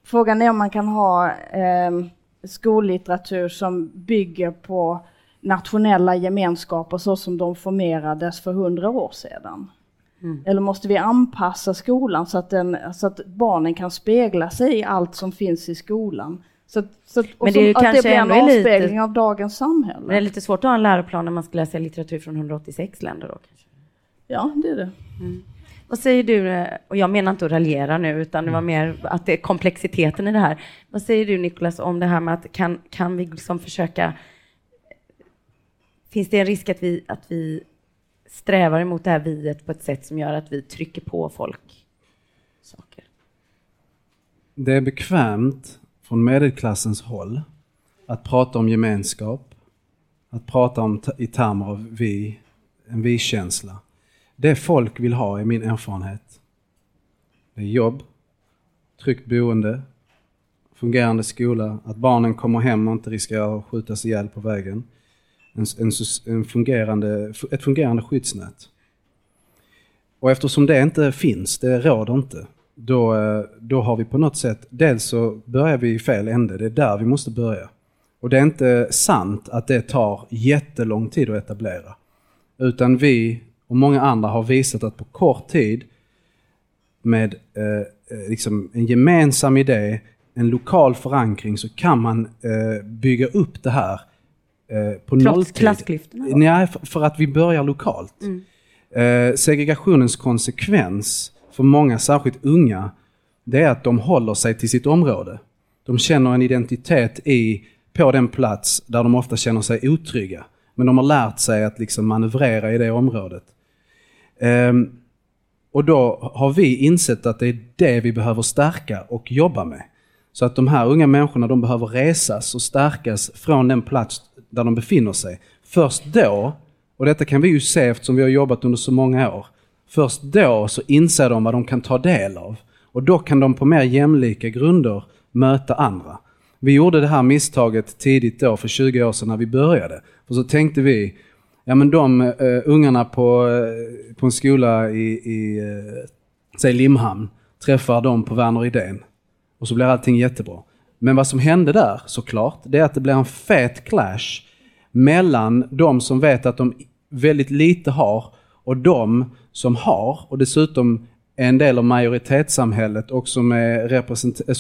Frågan är om man kan ha skollitteratur som bygger på nationella gemenskaper så som de formerades för 100 år sedan. Mm. Eller måste vi anpassa skolan så att barnen kan spegla sig i allt som finns i skolan? Så att, men det är ju som, kanske att det blir en avspegling lite, av dagens samhälle. Det är lite svårt att ha en läroplan när man ska läsa litteratur från 186 länder då kanske. Ja, det är det. Mm. Vad säger du, och jag menar inte att raljera nu utan det var mer att det är komplexiteten i det här. Vad säger du, Nicolas, om det här med att kan vi liksom försöka... Finns det en risk att vi strävar emot det här viet på ett sätt som gör att vi trycker på folk saker? Det är bekvämt från medelklassens håll att prata om gemenskap, Att prata om i termer av vi, en vi-känsla. Det folk vill ha är min erfarenhet. Det är jobb, tryggt boende, fungerande skola, att barnen kommer hem och inte riskerar att skjutas ihjäl på vägen. Ett fungerande skyddsnät. Och eftersom det inte finns, det råder inte, då har vi på något sätt, dels så börjar vi i fel ände, det är där vi måste börja. Och det är inte sant att det tar jättelång tid att etablera. Utan vi och många andra har visat att på kort tid med liksom en gemensam idé, en lokal förankring, så kan man bygga upp det här på nolltid. Klassklyftorna? Nej, för att vi börjar lokalt. Mm. Segregationens konsekvens för många, särskilt unga, det är att de håller sig till sitt område. De känner en identitet på den plats där de ofta känner sig otrygga. Men de har lärt sig att liksom manövrera i det området. Och då har vi insett att det är det vi behöver stärka och jobba med. Så att de här unga människorna, de behöver resas och stärkas från den plats där de befinner sig. Först då, och detta kan vi ju se eftersom vi har jobbat under så många år. Först då så inser de vad de kan ta del av. Och då kan de på mer jämlika grunder möta andra. Vi gjorde det här misstaget tidigt då för 20 år sedan när vi började. Och så tänkte vi, ja men de ungarna på en skola i Limhamn träffar de på Werner Idén. Och så blir allting jättebra. Men vad som hände där såklart, det är att det blir en fet clash mellan de som vet att de väldigt lite har och de som har, och dessutom är en del av majoritetssamhället och som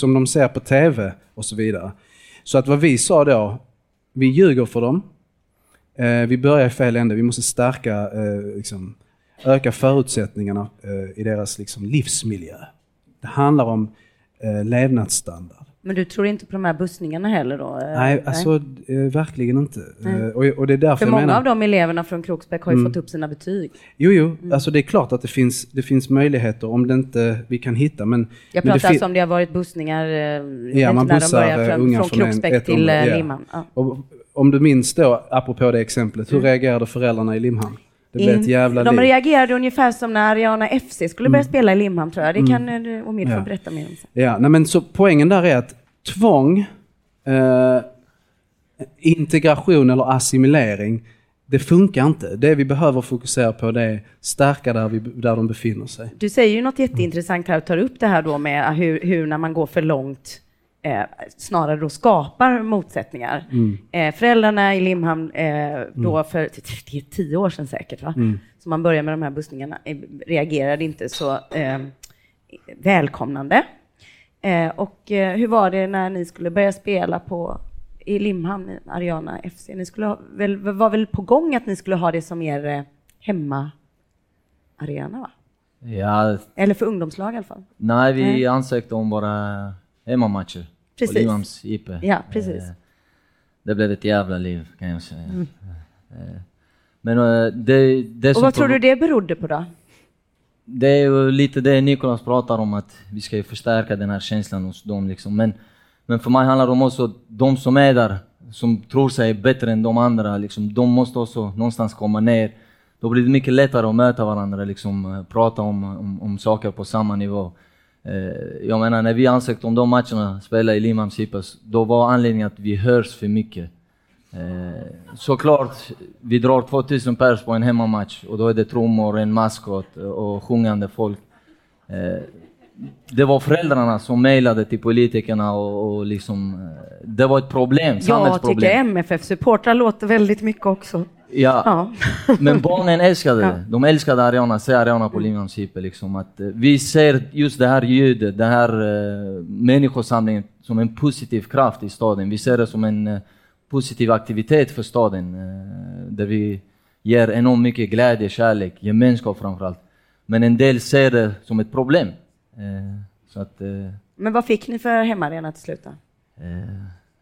de ser på tv och så vidare. Så att vad vi sa då, vi ljuger för dem. Vi börjar i fel ände, vi måste stärka, liksom, öka förutsättningarna i deras liksom, livsmiljö. Det handlar om levnadsstandard. Men du tror inte på de här bussningarna heller då? Nej, alltså verkligen inte. Och det är därför många av de eleverna från Kroksbäck har ju fått upp sina betyg. Jo, alltså det är klart att det finns möjligheter om det inte vi kan hitta. Men, jag pratar alltså om det har varit bussningar man när bussar, de börjar från Kroksbäck till Limhamn. Ja. Och, om du minns då, apropå det exemplet, hur reagerade föräldrarna i Limhamn? Det blev ett jävla liv. De reagerade ungefär som när Ariana FC skulle börja spela i Limhamn, tror jag. Det kan Omid få berätta mer om sen. Ja, nej, men så poängen där är att tvång, integration eller assimilering, det funkar inte. Det vi behöver fokusera på, det är stärka där de befinner sig. Du säger ju något jätteintressant här och tar upp det här då med hur när man går för långt snarare då skapar motsättningar. Föräldrarna i Limhamn då för det är 10 år sedan säkert, va? Så man börjar med de här bussningarna, reagerade inte så välkomnande. Och hur var det när ni skulle börja spela i Limhamn, Ariana FC? Ni skulle var väl på gång att ni skulle ha det som er hemmaarena, va? Ja. Eller för ungdomslag i alla fall. Nej, vi ansökte om bara hemmamatcher. Precis. Och Limhamns IP. Ja, precis. Det blev ett jävla liv, kan jag säga. Men det och vad tror du det berodde på då? Det är ju lite det Nicolas pratar om, att vi ska ju förstärka den här känslan hos dem. Liksom. Men för mig handlar det om också de som är där, som tror sig är bättre än de andra. Liksom, de måste också någonstans komma ner. Då blir det mycket lättare att möta varandra, liksom, prata om saker på samma nivå. Jag menar, när vi ansökte om de matcherna spela i Limhamns Sipas, då var anledningen att vi hörs för mycket. Såklart, vi drar 2000 pers på en hemmamatch och då är det trummor, en maskot och sjungande folk. Det var föräldrarna som mejlade till politikerna och liksom, det var ett problem, samhällsproblem. Jag tycker MFF-supportrar låter väldigt mycket också. Ja. Men barnen älskade det. De älskade Ariana på Limhamns IP. Liksom, att vi ser just det här ljudet, det här människosamlingen som en positiv kraft i staden. Vi ser det som en positiv aktivitet för staden. Där vi ger enormt mycket glädje, kärlek, gemenskap framförallt. Men en del ser det som ett problem. Så att, men vad fick ni för hemmarena till slut då?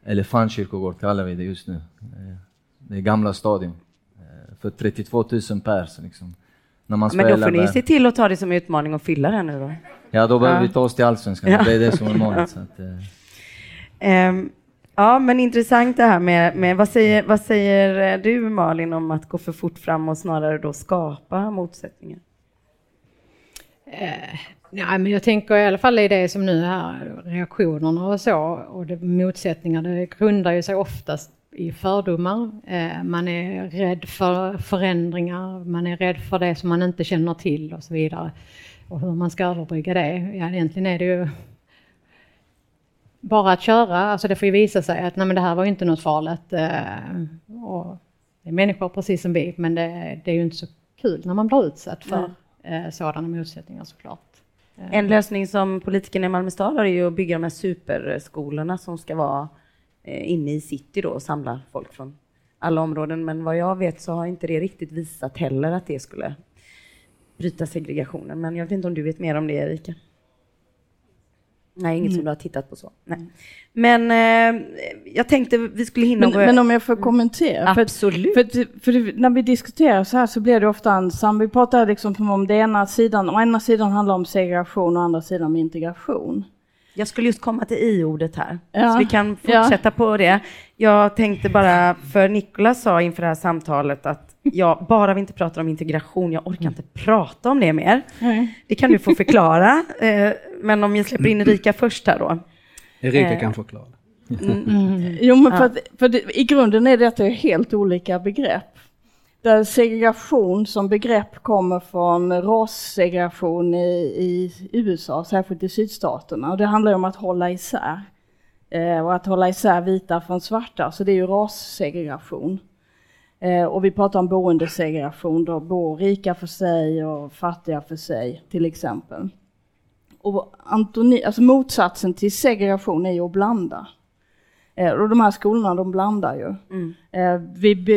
Elefantkyrkogård kallar vi det just nu. Det är gamla stadion. För 32 000 pers. Liksom. När man spelar, men då får ni se till att ta det som utmaning och fylla den nu då. Ja, då behöver vi ta oss till Allsvenskan. Ja. Det är det som är målet. Så att, Ja, men intressant det här med vad säger du, Malin, om att gå för fort fram och snarare då skapa motsättningar? Nej, men jag tänker i alla fall i det som nu är reaktionerna och så, och motsättningar, det grundar ju sig oftast i fördomar. Man är rädd för förändringar, man är rädd för det som man inte känner till och så vidare. Och hur man ska överbrygga det. Ja, egentligen är det ju bara att köra. Alltså det får ju visa sig att nej, men det här var ju inte något farligt. Och det är människor precis som vi, men det är ju inte så kul när man blir utsatt för sådana motsättningar, såklart. En lösning som politikerna i Malmö stad har är ju att bygga de här superskolorna som ska vara inne i city då och samla folk från alla områden. Men vad jag vet så har inte det riktigt visat heller att det skulle bryta segregationen. Men jag vet inte om du vet mer om det, Erica. Nej, inget som du har tittat på så. Nej. Men jag tänkte vi skulle hinna... Men om jag får kommentera. Absolut. För när vi diskuterar så här så blir det ofta vi pratar liksom om det ena sidan. Å ena sidan handlar om segregation och andra sidan om integration. Jag skulle just komma till i-ordet här. Ja. Så vi kan fortsätta på det. Jag tänkte bara, för Nicolas sa inför det här samtalet att bara vi inte pratar om integration, jag orkar inte prata om det mer. Nej. Det kan du få förklara. Men om jag släpper in Erica först här då. Erica kan förklara. Jo, men för i grunden är detta helt olika begrepp. Där segregation som begrepp kommer från rassegregation i USA, särskilt i sydstaterna. Och det handlar om att hålla isär. Och att hålla isär vita från svarta. Så det är ju rassegregation. Och vi pratar om boendesegregation. Då bor rika för sig och fattiga för sig, till exempel. Och alltså motsatsen till segregation är ju att blanda. Och de här skolorna, de blandar ju.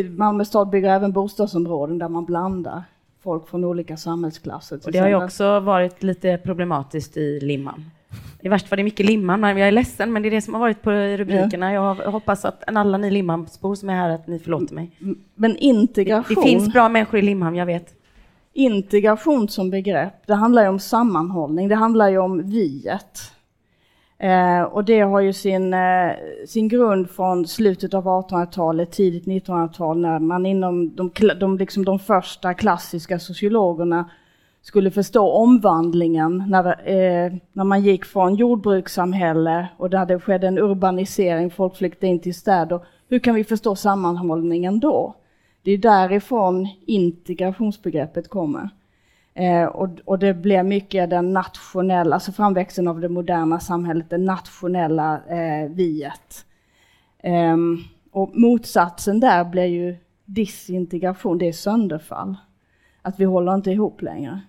Malmö stad bygger även bostadsområden där man blandar folk från olika samhällsklasser. Och det har ju också varit lite problematiskt i Limhamn. I värst var det mycket Limhamn, men jag är ledsen, men det är det som har varit på rubrikerna. Jag hoppas att alla ni Limhamnsbor som är här, att ni förlåter mig. Men integration... Det finns bra människor i Limhamn, jag vet. Integration som begrepp, det handlar ju om sammanhållning, det handlar ju om viet. Och det har ju sin grund från slutet av 1800-talet, tidigt 1900-tal, när man inom de första klassiska sociologerna skulle förstå omvandlingen när man gick från jordbrukssamhälle och där det skedde en urbanisering, folk flyttade in till städer. Hur kan vi förstå sammanhållningen då? Det är därifrån integrationsbegreppet kommer. Och det blev mycket den nationella, alltså framväxten av det moderna samhället, det nationella viet. Och motsatsen där blev ju disintegration, det är sönderfall. Att vi håller inte ihop längre.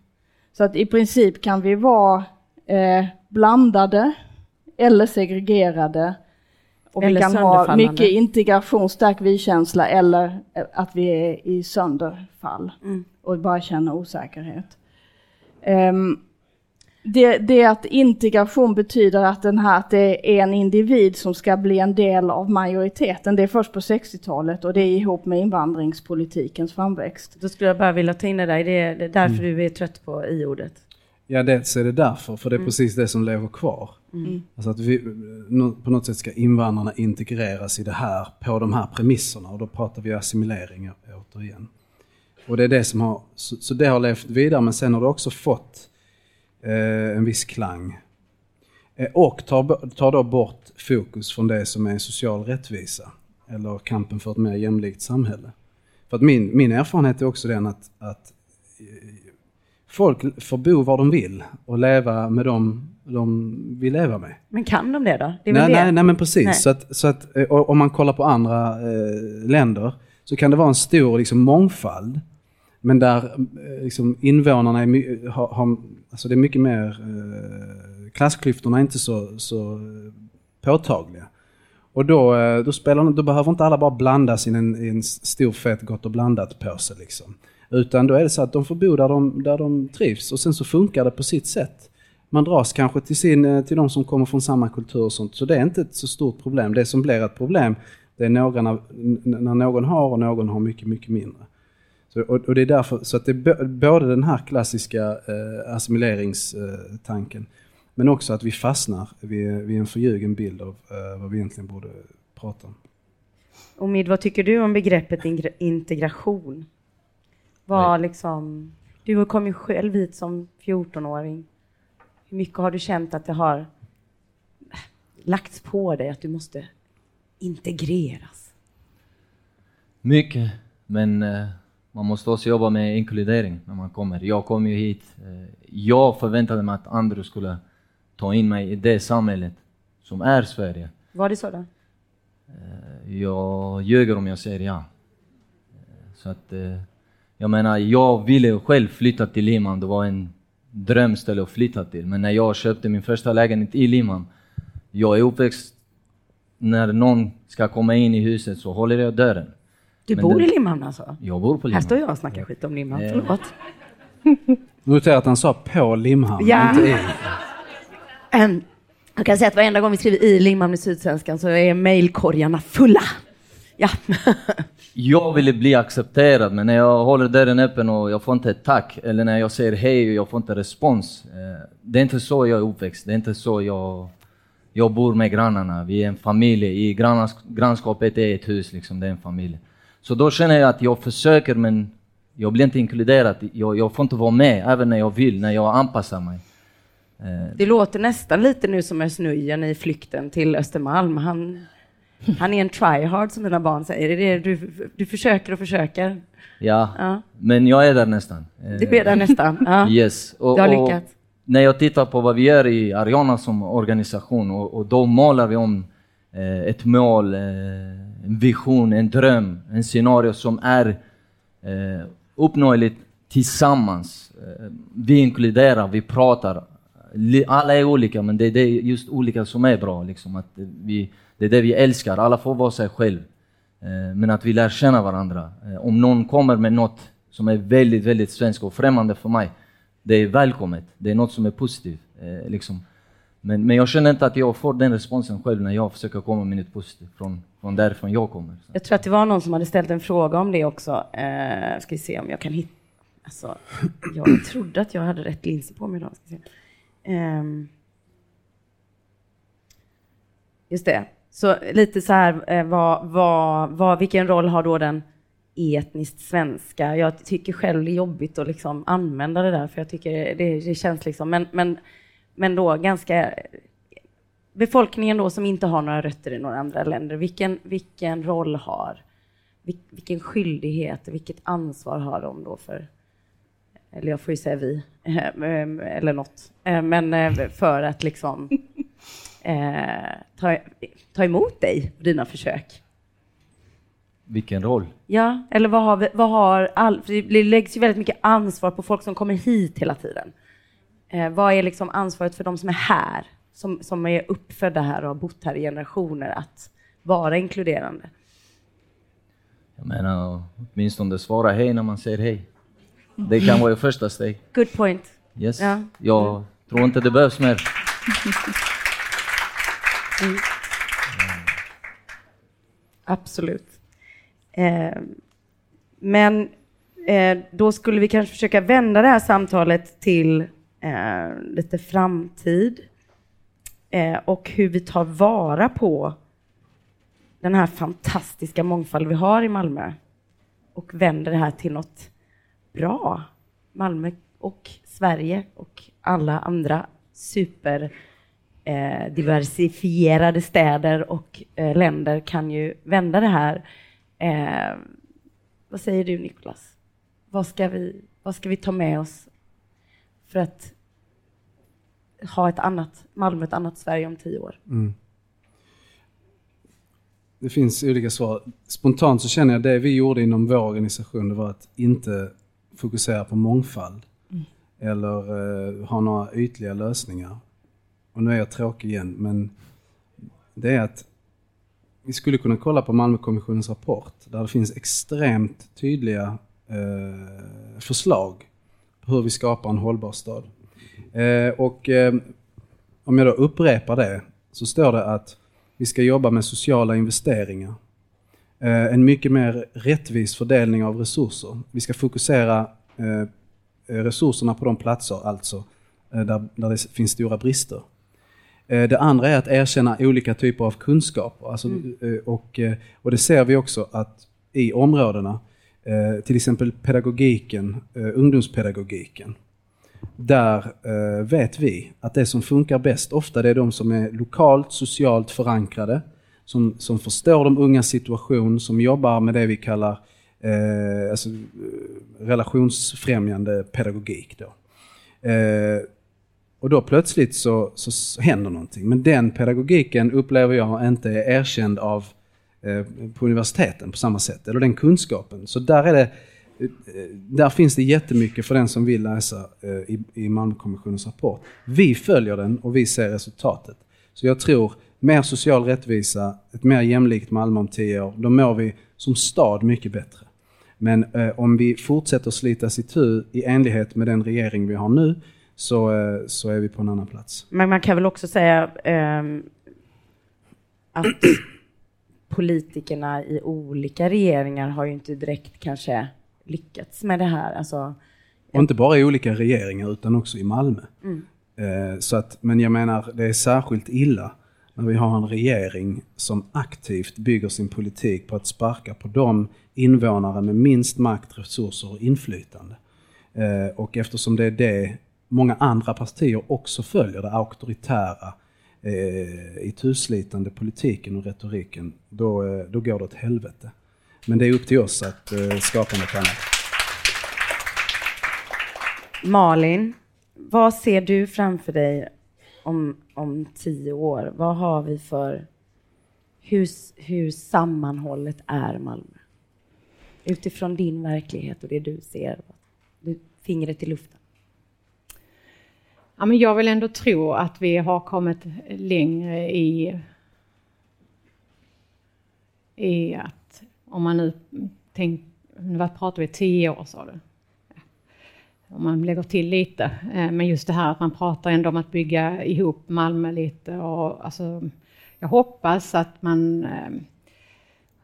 Så att i princip kan vi vara blandade eller segregerade. Och vi kan ha mycket integration, stark vi-känsla eller att vi är i sönderfall och bara känner osäkerhet. Det att integration betyder att det är en individ som ska bli en del av majoriteten. Det är först på 60-talet och det är ihop med invandringspolitikens framväxt. Då skulle jag bara vilja ta in det där. Det är därför du är trött på i-ordet. Ja, det är det därför. För det är precis det som lever kvar. Alltså att vi, på något sätt ska invandrarna integreras i det här, på de här premisserna. Och då pratar vi assimilering återigen. Och det är det som har... Så det har levt vidare, men sen har det också fått en viss klang. Och tar då bort fokus från det som är en social rättvisa. Eller kampen för ett mer jämlikt samhälle. För att min erfarenhet är också den att folk får bo var de vill och leva med dem de vill leva med. Men kan de det då? Det är nej, men precis. Nej. Så att om man kollar på andra länder så kan det vara en stor liksom, mångfald. Men där liksom, invånarna alltså det är mycket mer... Klassklyftorna är inte så påtagliga. Och då behöver inte alla bara blandas i en stor fett gott och blandat påse liksom. Utan då är det så att de får bo där de trivs. Och sen så funkar det på sitt sätt. Man dras kanske till de som kommer från samma kultur och sånt. Så det är inte ett så stort problem. Det som blir ett problem, det är när någon har och någon har mycket, mycket mindre. Så, och det är därför, så att det är både den här klassiska assimileringstanken. Men också att vi fastnar vid en förljugen bild av vad vi egentligen borde prata om. Omid, vad tycker du om begreppet integration? Var liksom, du kom ju själv hit som 14-åring. Hur mycket har du känt att det har lagts på dig att du måste integreras? Mycket, men man måste också jobba med inkludering när man kommer. Jag kom ju hit, jag förväntade mig att andra skulle ta in mig i det samhället som är Sverige. Var det så då? Jag ljuger om jag säger ja. Så att, jag menar, jag ville själv flytta till Liman. Det var en drömställe att flytta till. Men när jag köpte min första lägenhet i Liman, jag är uppväxt, när någon ska komma in i huset så håller jag dörren. Du bor i Limhamn alltså? Jag bor på Limhamn. Här står jag och snackar skit om Limhamn, förlåt. Noterar att han sa på Limhamn, inte i. Jag kan säga att varenda gång vi skriver i Limhamn i Sydsvenskan så är mejlkorgarna fulla. Ja. Jag ville bli accepterad, men när jag håller dörren öppen och jag får inte ett tack, eller när jag säger hej och jag får inte respons. Det är inte så jag är uppväxt, det är inte så jag bor med grannarna. Vi är en familj, i grannskapet är ett hus, liksom, det är en familj. Så då känner jag att jag försöker, men jag blir inte inkluderad. Jag får inte vara med, även när jag vill, när jag anpassar mig. Det låter nästan lite nu som Snöjen i flykten till Östermalm. Han är en tryhard, som mina barn säger. Är det du försöker? Ja, men jag är där nästan. Du är där nästan, ja. Yes. Du har lyckats. När jag tittar på vad vi gör i Ariana som organisation, och då målar vi om ett mål, en vision, en dröm, en scenario som är uppnåeligt tillsammans. Vi inkluderar, vi pratar. Alla är olika, men det är just olika som är bra. Liksom, att det är det vi älskar. Alla får vara sig själv. Men att vi lär känna varandra. Om någon kommer med något som är väldigt, väldigt svenskt och främmande för mig, det är välkommet. Det är något som är positivt. Liksom. Men jag känner inte att jag får den responsen själv när jag försöker komma med något positivt från därifrån jag kommer. Så. Jag tror att det var någon som hade ställt en fråga om det också. Ska vi se om jag kan hitta. Alltså, jag trodde att jag hade rätt linser på mig idag. Ska vi se. Just det. Så lite så här, vilken roll har då den etniskt svenska? Jag tycker själv det är jobbigt att liksom använda det där, för jag tycker det känns liksom, men då ganska befolkningen då som inte har några rötter i några andra länder, vilken roll har, vilken skyldighet, vilket ansvar har de då för, eller jag får ju säga vi, eller något, men för att liksom ta emot dig och dina försök. Vilken roll? Ja, eller det läggs ju väldigt mycket ansvar på folk som kommer hit hela tiden. Vad är liksom ansvaret för de som är här, som är uppfödda här och har bott här i generationer, att vara inkluderande? Jag menar, åtminstone svara hej när man säger hej. Det kan vara det första steg. Good point. Yes. Ja. Jag tror inte det behövs mer. Mm. Absolut. Men då skulle vi kanske försöka vända det här samtalet till lite framtid. Och hur vi tar vara på den här fantastiska mångfald vi har i Malmö. Och vänder det här till något bra. Malmö och Sverige och alla andra superdiversifierade städer och länder kan ju vända det här. Vad säger du, Nicolas? Vad ska vi ta med oss för att ha ett annat Malmö, ett annat Sverige om 10 år? Mm. Det finns olika svar. Spontant så känner jag det vi gjorde inom vår organisation, det var att inte fokusera på mångfald eller ha några ytliga lösningar. Och nu är jag tråkig igen, men det är att vi skulle kunna kolla på Malmökommissionens rapport, där det finns extremt tydliga förslag på hur vi skapar en hållbar stad. Och om jag då upprepar det, så står det att vi ska jobba med sociala investeringar. En mycket mer rättvis fördelning av resurser. Vi ska fokusera resurserna på de platser, alltså där det finns stora brister. Det andra är att erkänna olika typer av kunskaper. Alltså, och det ser vi också att i områdena, till exempel pedagogiken, ungdomspedagogiken, där vet vi att det som funkar bäst ofta det är de som är lokalt, socialt förankrade, som förstår de ungas situation, som jobbar med det vi kallar alltså, relationsfrämjande pedagogik då. Och då plötsligt så händer någonting. Men den pedagogiken upplever jag inte är erkänd av på universiteten på samma sätt. Eller den kunskapen. Så där finns det jättemycket för den som vill läsa i Malmökommissionens rapport. Vi följer den och vi ser resultatet. Så jag tror mer social rättvisa, ett mer jämlikt Malmö om 10 år. Då mår vi som stad mycket bättre. Men om vi fortsätter slita sitt i enlighet med den regering vi har nu, så är vi på en annan plats. Men man kan väl också säga att politikerna i olika regeringar har ju inte direkt kanske lyckats med det här. Alltså, och inte bara i olika regeringar utan också i Malmö. Så att, men jag menar, det är särskilt illa när vi har en regering som aktivt bygger sin politik på att sparka på de invånare med minst makt, resurser och inflytande. Och eftersom det är det många andra partier också följer, det auktoritära i tuslitande politiken och retoriken, då går det åt helvete. Men det är upp till oss att skapa något annat. Malin, vad ser du framför dig om 10 år? Vad har vi för hur sammanhållet är Malmö? Utifrån din verklighet och det du ser, fingret i luften. Ja, men jag vill ändå tro att vi har kommit längre i att, om man nu tänker, vad pratar vi, 10 år sa du? Om man lägger till lite, men just det här att man pratar ändå om att bygga ihop Malmö lite, och alltså, jag hoppas att man,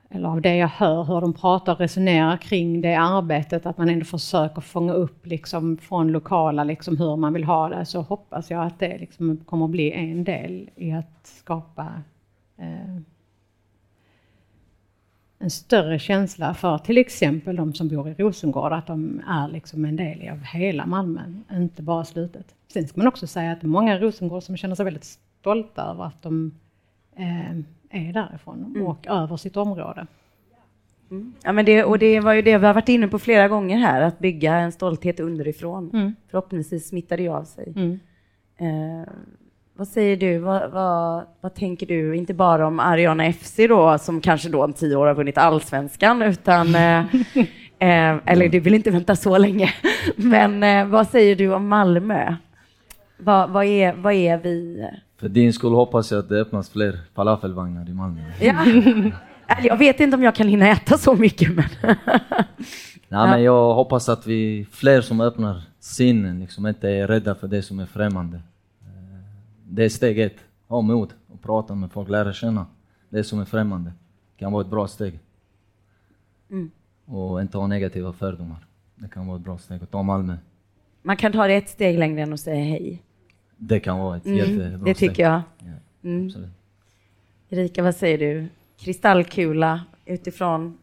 eller av det jag hör, hur de pratar och resonerar kring det arbetet, att man ändå försöker fånga upp liksom från lokala liksom hur man vill ha det, så hoppas jag att det liksom kommer att bli en del i att skapa en större känsla för till exempel de som bor i Rosengård, att de är liksom en del av hela Malmö, inte bara slutet. Sen ska man också säga att många Rosengård som känner sig väldigt stolta över att de är därifrån och över sitt område. Ja, men det var ju det vi har varit inne på flera gånger här, att bygga en stolthet underifrån. Förhoppningsvis smittar det av sig. Vad säger du? Vad tänker du? Inte bara om Ariana FC då, som kanske då om 10 år har vunnit Allsvenskan, utan eller du vill inte vänta så länge. Men vad säger du om Malmö? Vad är vi? För din skull hoppas jag att det öppnas fler falafelvagnar i Malmö. Ja. Jag vet inte om jag kan hinna äta så mycket. Men men jag hoppas att vi fler som öppnar sinnen, liksom inte är rädda för det som är främmande. Det är steget. Ha mod och prata med folk, lära känna det som är främmande. Det kan vara ett bra steg. Och inte ha negativa fördomar. Det kan vara ett bra steg att ta Malmö. Man kan ta det ett steg längre än att säga hej. Det kan vara ett jättebra det tycker steg. Jag. Ja, absolut. Erica, vad säger du? Kristallkula utifrån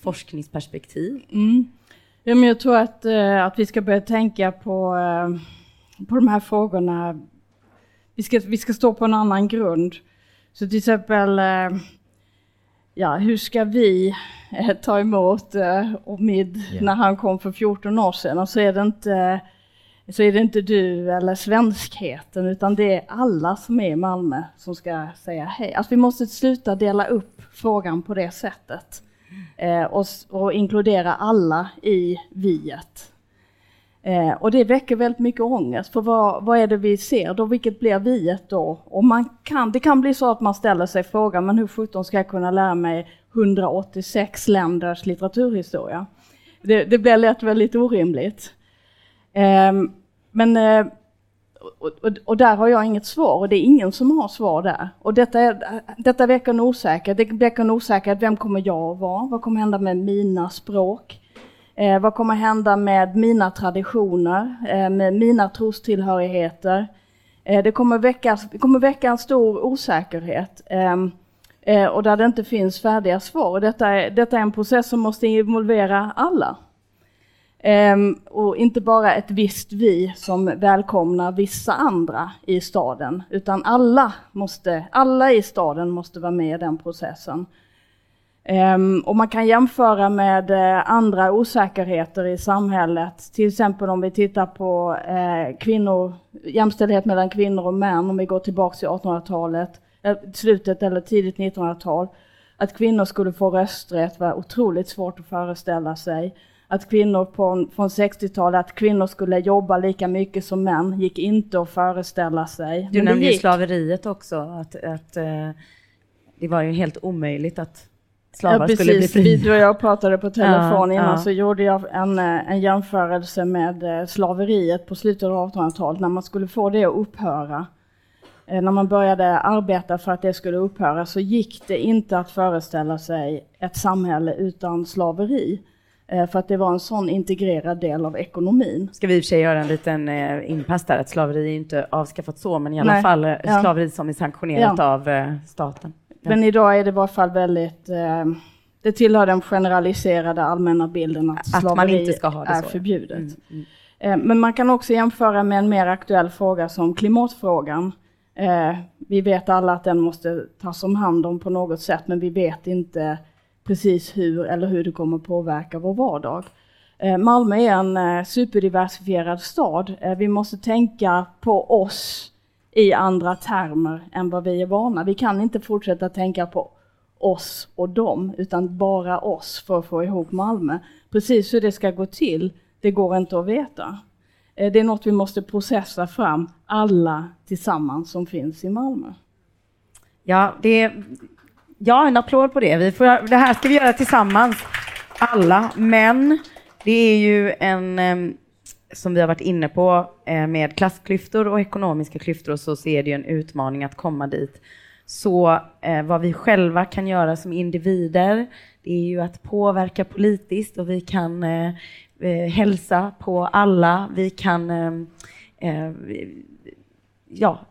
forskningsperspektiv. Ja, men jag tror att vi ska börja tänka på de här frågorna. Vi ska stå på en annan grund. Så till exempel, ja, hur ska vi ta emot Omid när han kom för 14 år sedan? Och så är det inte du eller svenskheten, utan det är alla som är i Malmö som ska säga hej. Alltså, vi måste sluta dela upp frågan på det sättet. Och inkludera alla i viet. Och det väcker väldigt mycket ångest. För vad är det vi ser då? Vilket blir viet då? Och det kan bli så att man ställer sig frågan, men hur 17 ska jag kunna lära mig 186 länders litteraturhistoria? Det blir lätt väldigt orimligt. Men där har jag inget svar, och det är ingen som har svar där. Och detta väcker en osäkerhet. Det väcker en osäkerhet. Vem kommer jag att vara? Vad kommer hända med mina språk? Vad kommer hända med mina traditioner, med mina trostillhörigheter? Det kommer väcka en stor osäkerhet och där det inte finns färdiga svar. Detta är en process som måste involvera alla. Och inte bara ett visst vi som välkomnar vissa andra i staden, utan alla i staden måste vara med i den processen. Och man kan jämföra med andra osäkerheter i samhället, till exempel om vi tittar på jämställdhet mellan kvinnor och män, om vi går tillbaka till 1800-talet, slutet eller tidigt 1900-tal. Att kvinnor skulle få rösträtt var otroligt svårt att föreställa sig. Att kvinnor från 60-talet, att kvinnor skulle jobba lika mycket som män, gick inte att föreställa sig. Du nämnde ju slaveriet också, att det var ju helt omöjligt att slavar skulle bli fria. Du och jag pratade på telefon innan. Så gjorde jag en jämförelse med slaveriet på slutet av 1800-talet, när man skulle få det att upphöra. När man började arbeta för att det skulle upphöra, så gick det inte att föreställa sig ett samhälle utan slaveri. För att det var en sån integrerad del av ekonomin. Ska vi i och för sig göra en liten inpass där, att slaveri är inte avskaffat så, men i alla fall slaveri som är sanktionerat av staten. Ja. Men idag är det i varje fall väldigt, det tillhör den generaliserade allmänna bilden att slaveri man inte ska ha det är så. Förbjudet. Mm. Men man kan också jämföra med en mer aktuell fråga som klimatfrågan. Vi vet alla att den måste tas om hand om på något sätt, men vi vet inte precis hur det kommer påverka vår vardag. Malmö är en superdiversifierad stad. Vi måste tänka på oss i andra termer än vad vi är vana. Vi kan inte fortsätta tänka på oss och dem, utan bara oss för att få ihop Malmö. Precis hur det ska gå till, det går inte att veta. Det är något vi måste processa fram, alla tillsammans som finns i Malmö. Ja, Ja, en applåd på det. Det här ska vi göra tillsammans, alla. Men det är ju som vi har varit inne på, med klassklyftor och ekonomiska klyftor, och så är det ju en utmaning att komma dit. Så vad vi själva kan göra som individer, det är ju att påverka politiskt, och vi kan hälsa på alla. Vi kan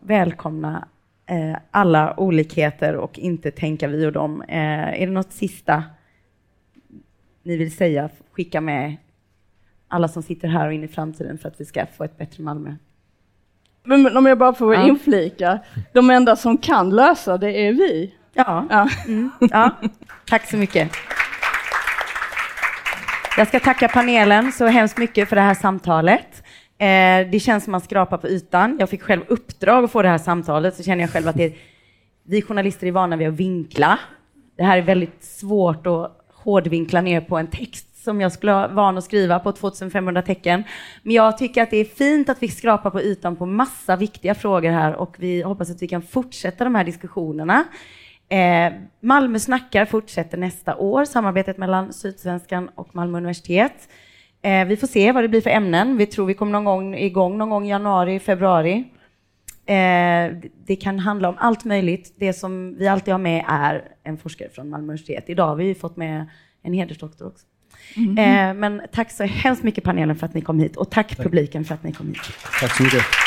välkomna alla olikheter och inte tänka vi och dem. Är det något sista ni vill säga, skicka med alla som sitter här och in i framtiden för att vi ska få ett bättre Malmö? Men om jag bara får inflika, de enda som kan lösa det är vi. Tack så mycket. Jag ska tacka panelen så hemskt mycket för det här samtalet. Det känns som att man skrapar på ytan. Jag fick själv uppdrag att få det här samtalet, så känner jag själv att vi journalister är vana vid att vinkla. Det här är väldigt svårt att hårdvinkla ner på en text som jag skulle vara van att skriva på 2500 tecken. Men jag tycker att det är fint att vi skrapar på ytan på massa viktiga frågor här, och vi hoppas att vi kan fortsätta de här diskussionerna. Malmö snackar fortsätter nästa år, samarbetet mellan Sydsvenskan och Malmö universitet. Vi får se vad det blir för ämnen. Vi tror vi kommer igång någon gång i januari, februari. Det kan handla om allt möjligt. Det som vi alltid har med är en forskare från Malmö universitet. Idag har vi ju fått med en hedersdoktor också. Men tack så hemskt mycket panelen för att ni kom hit. Och tack publiken för att ni kom hit. Tack så mycket.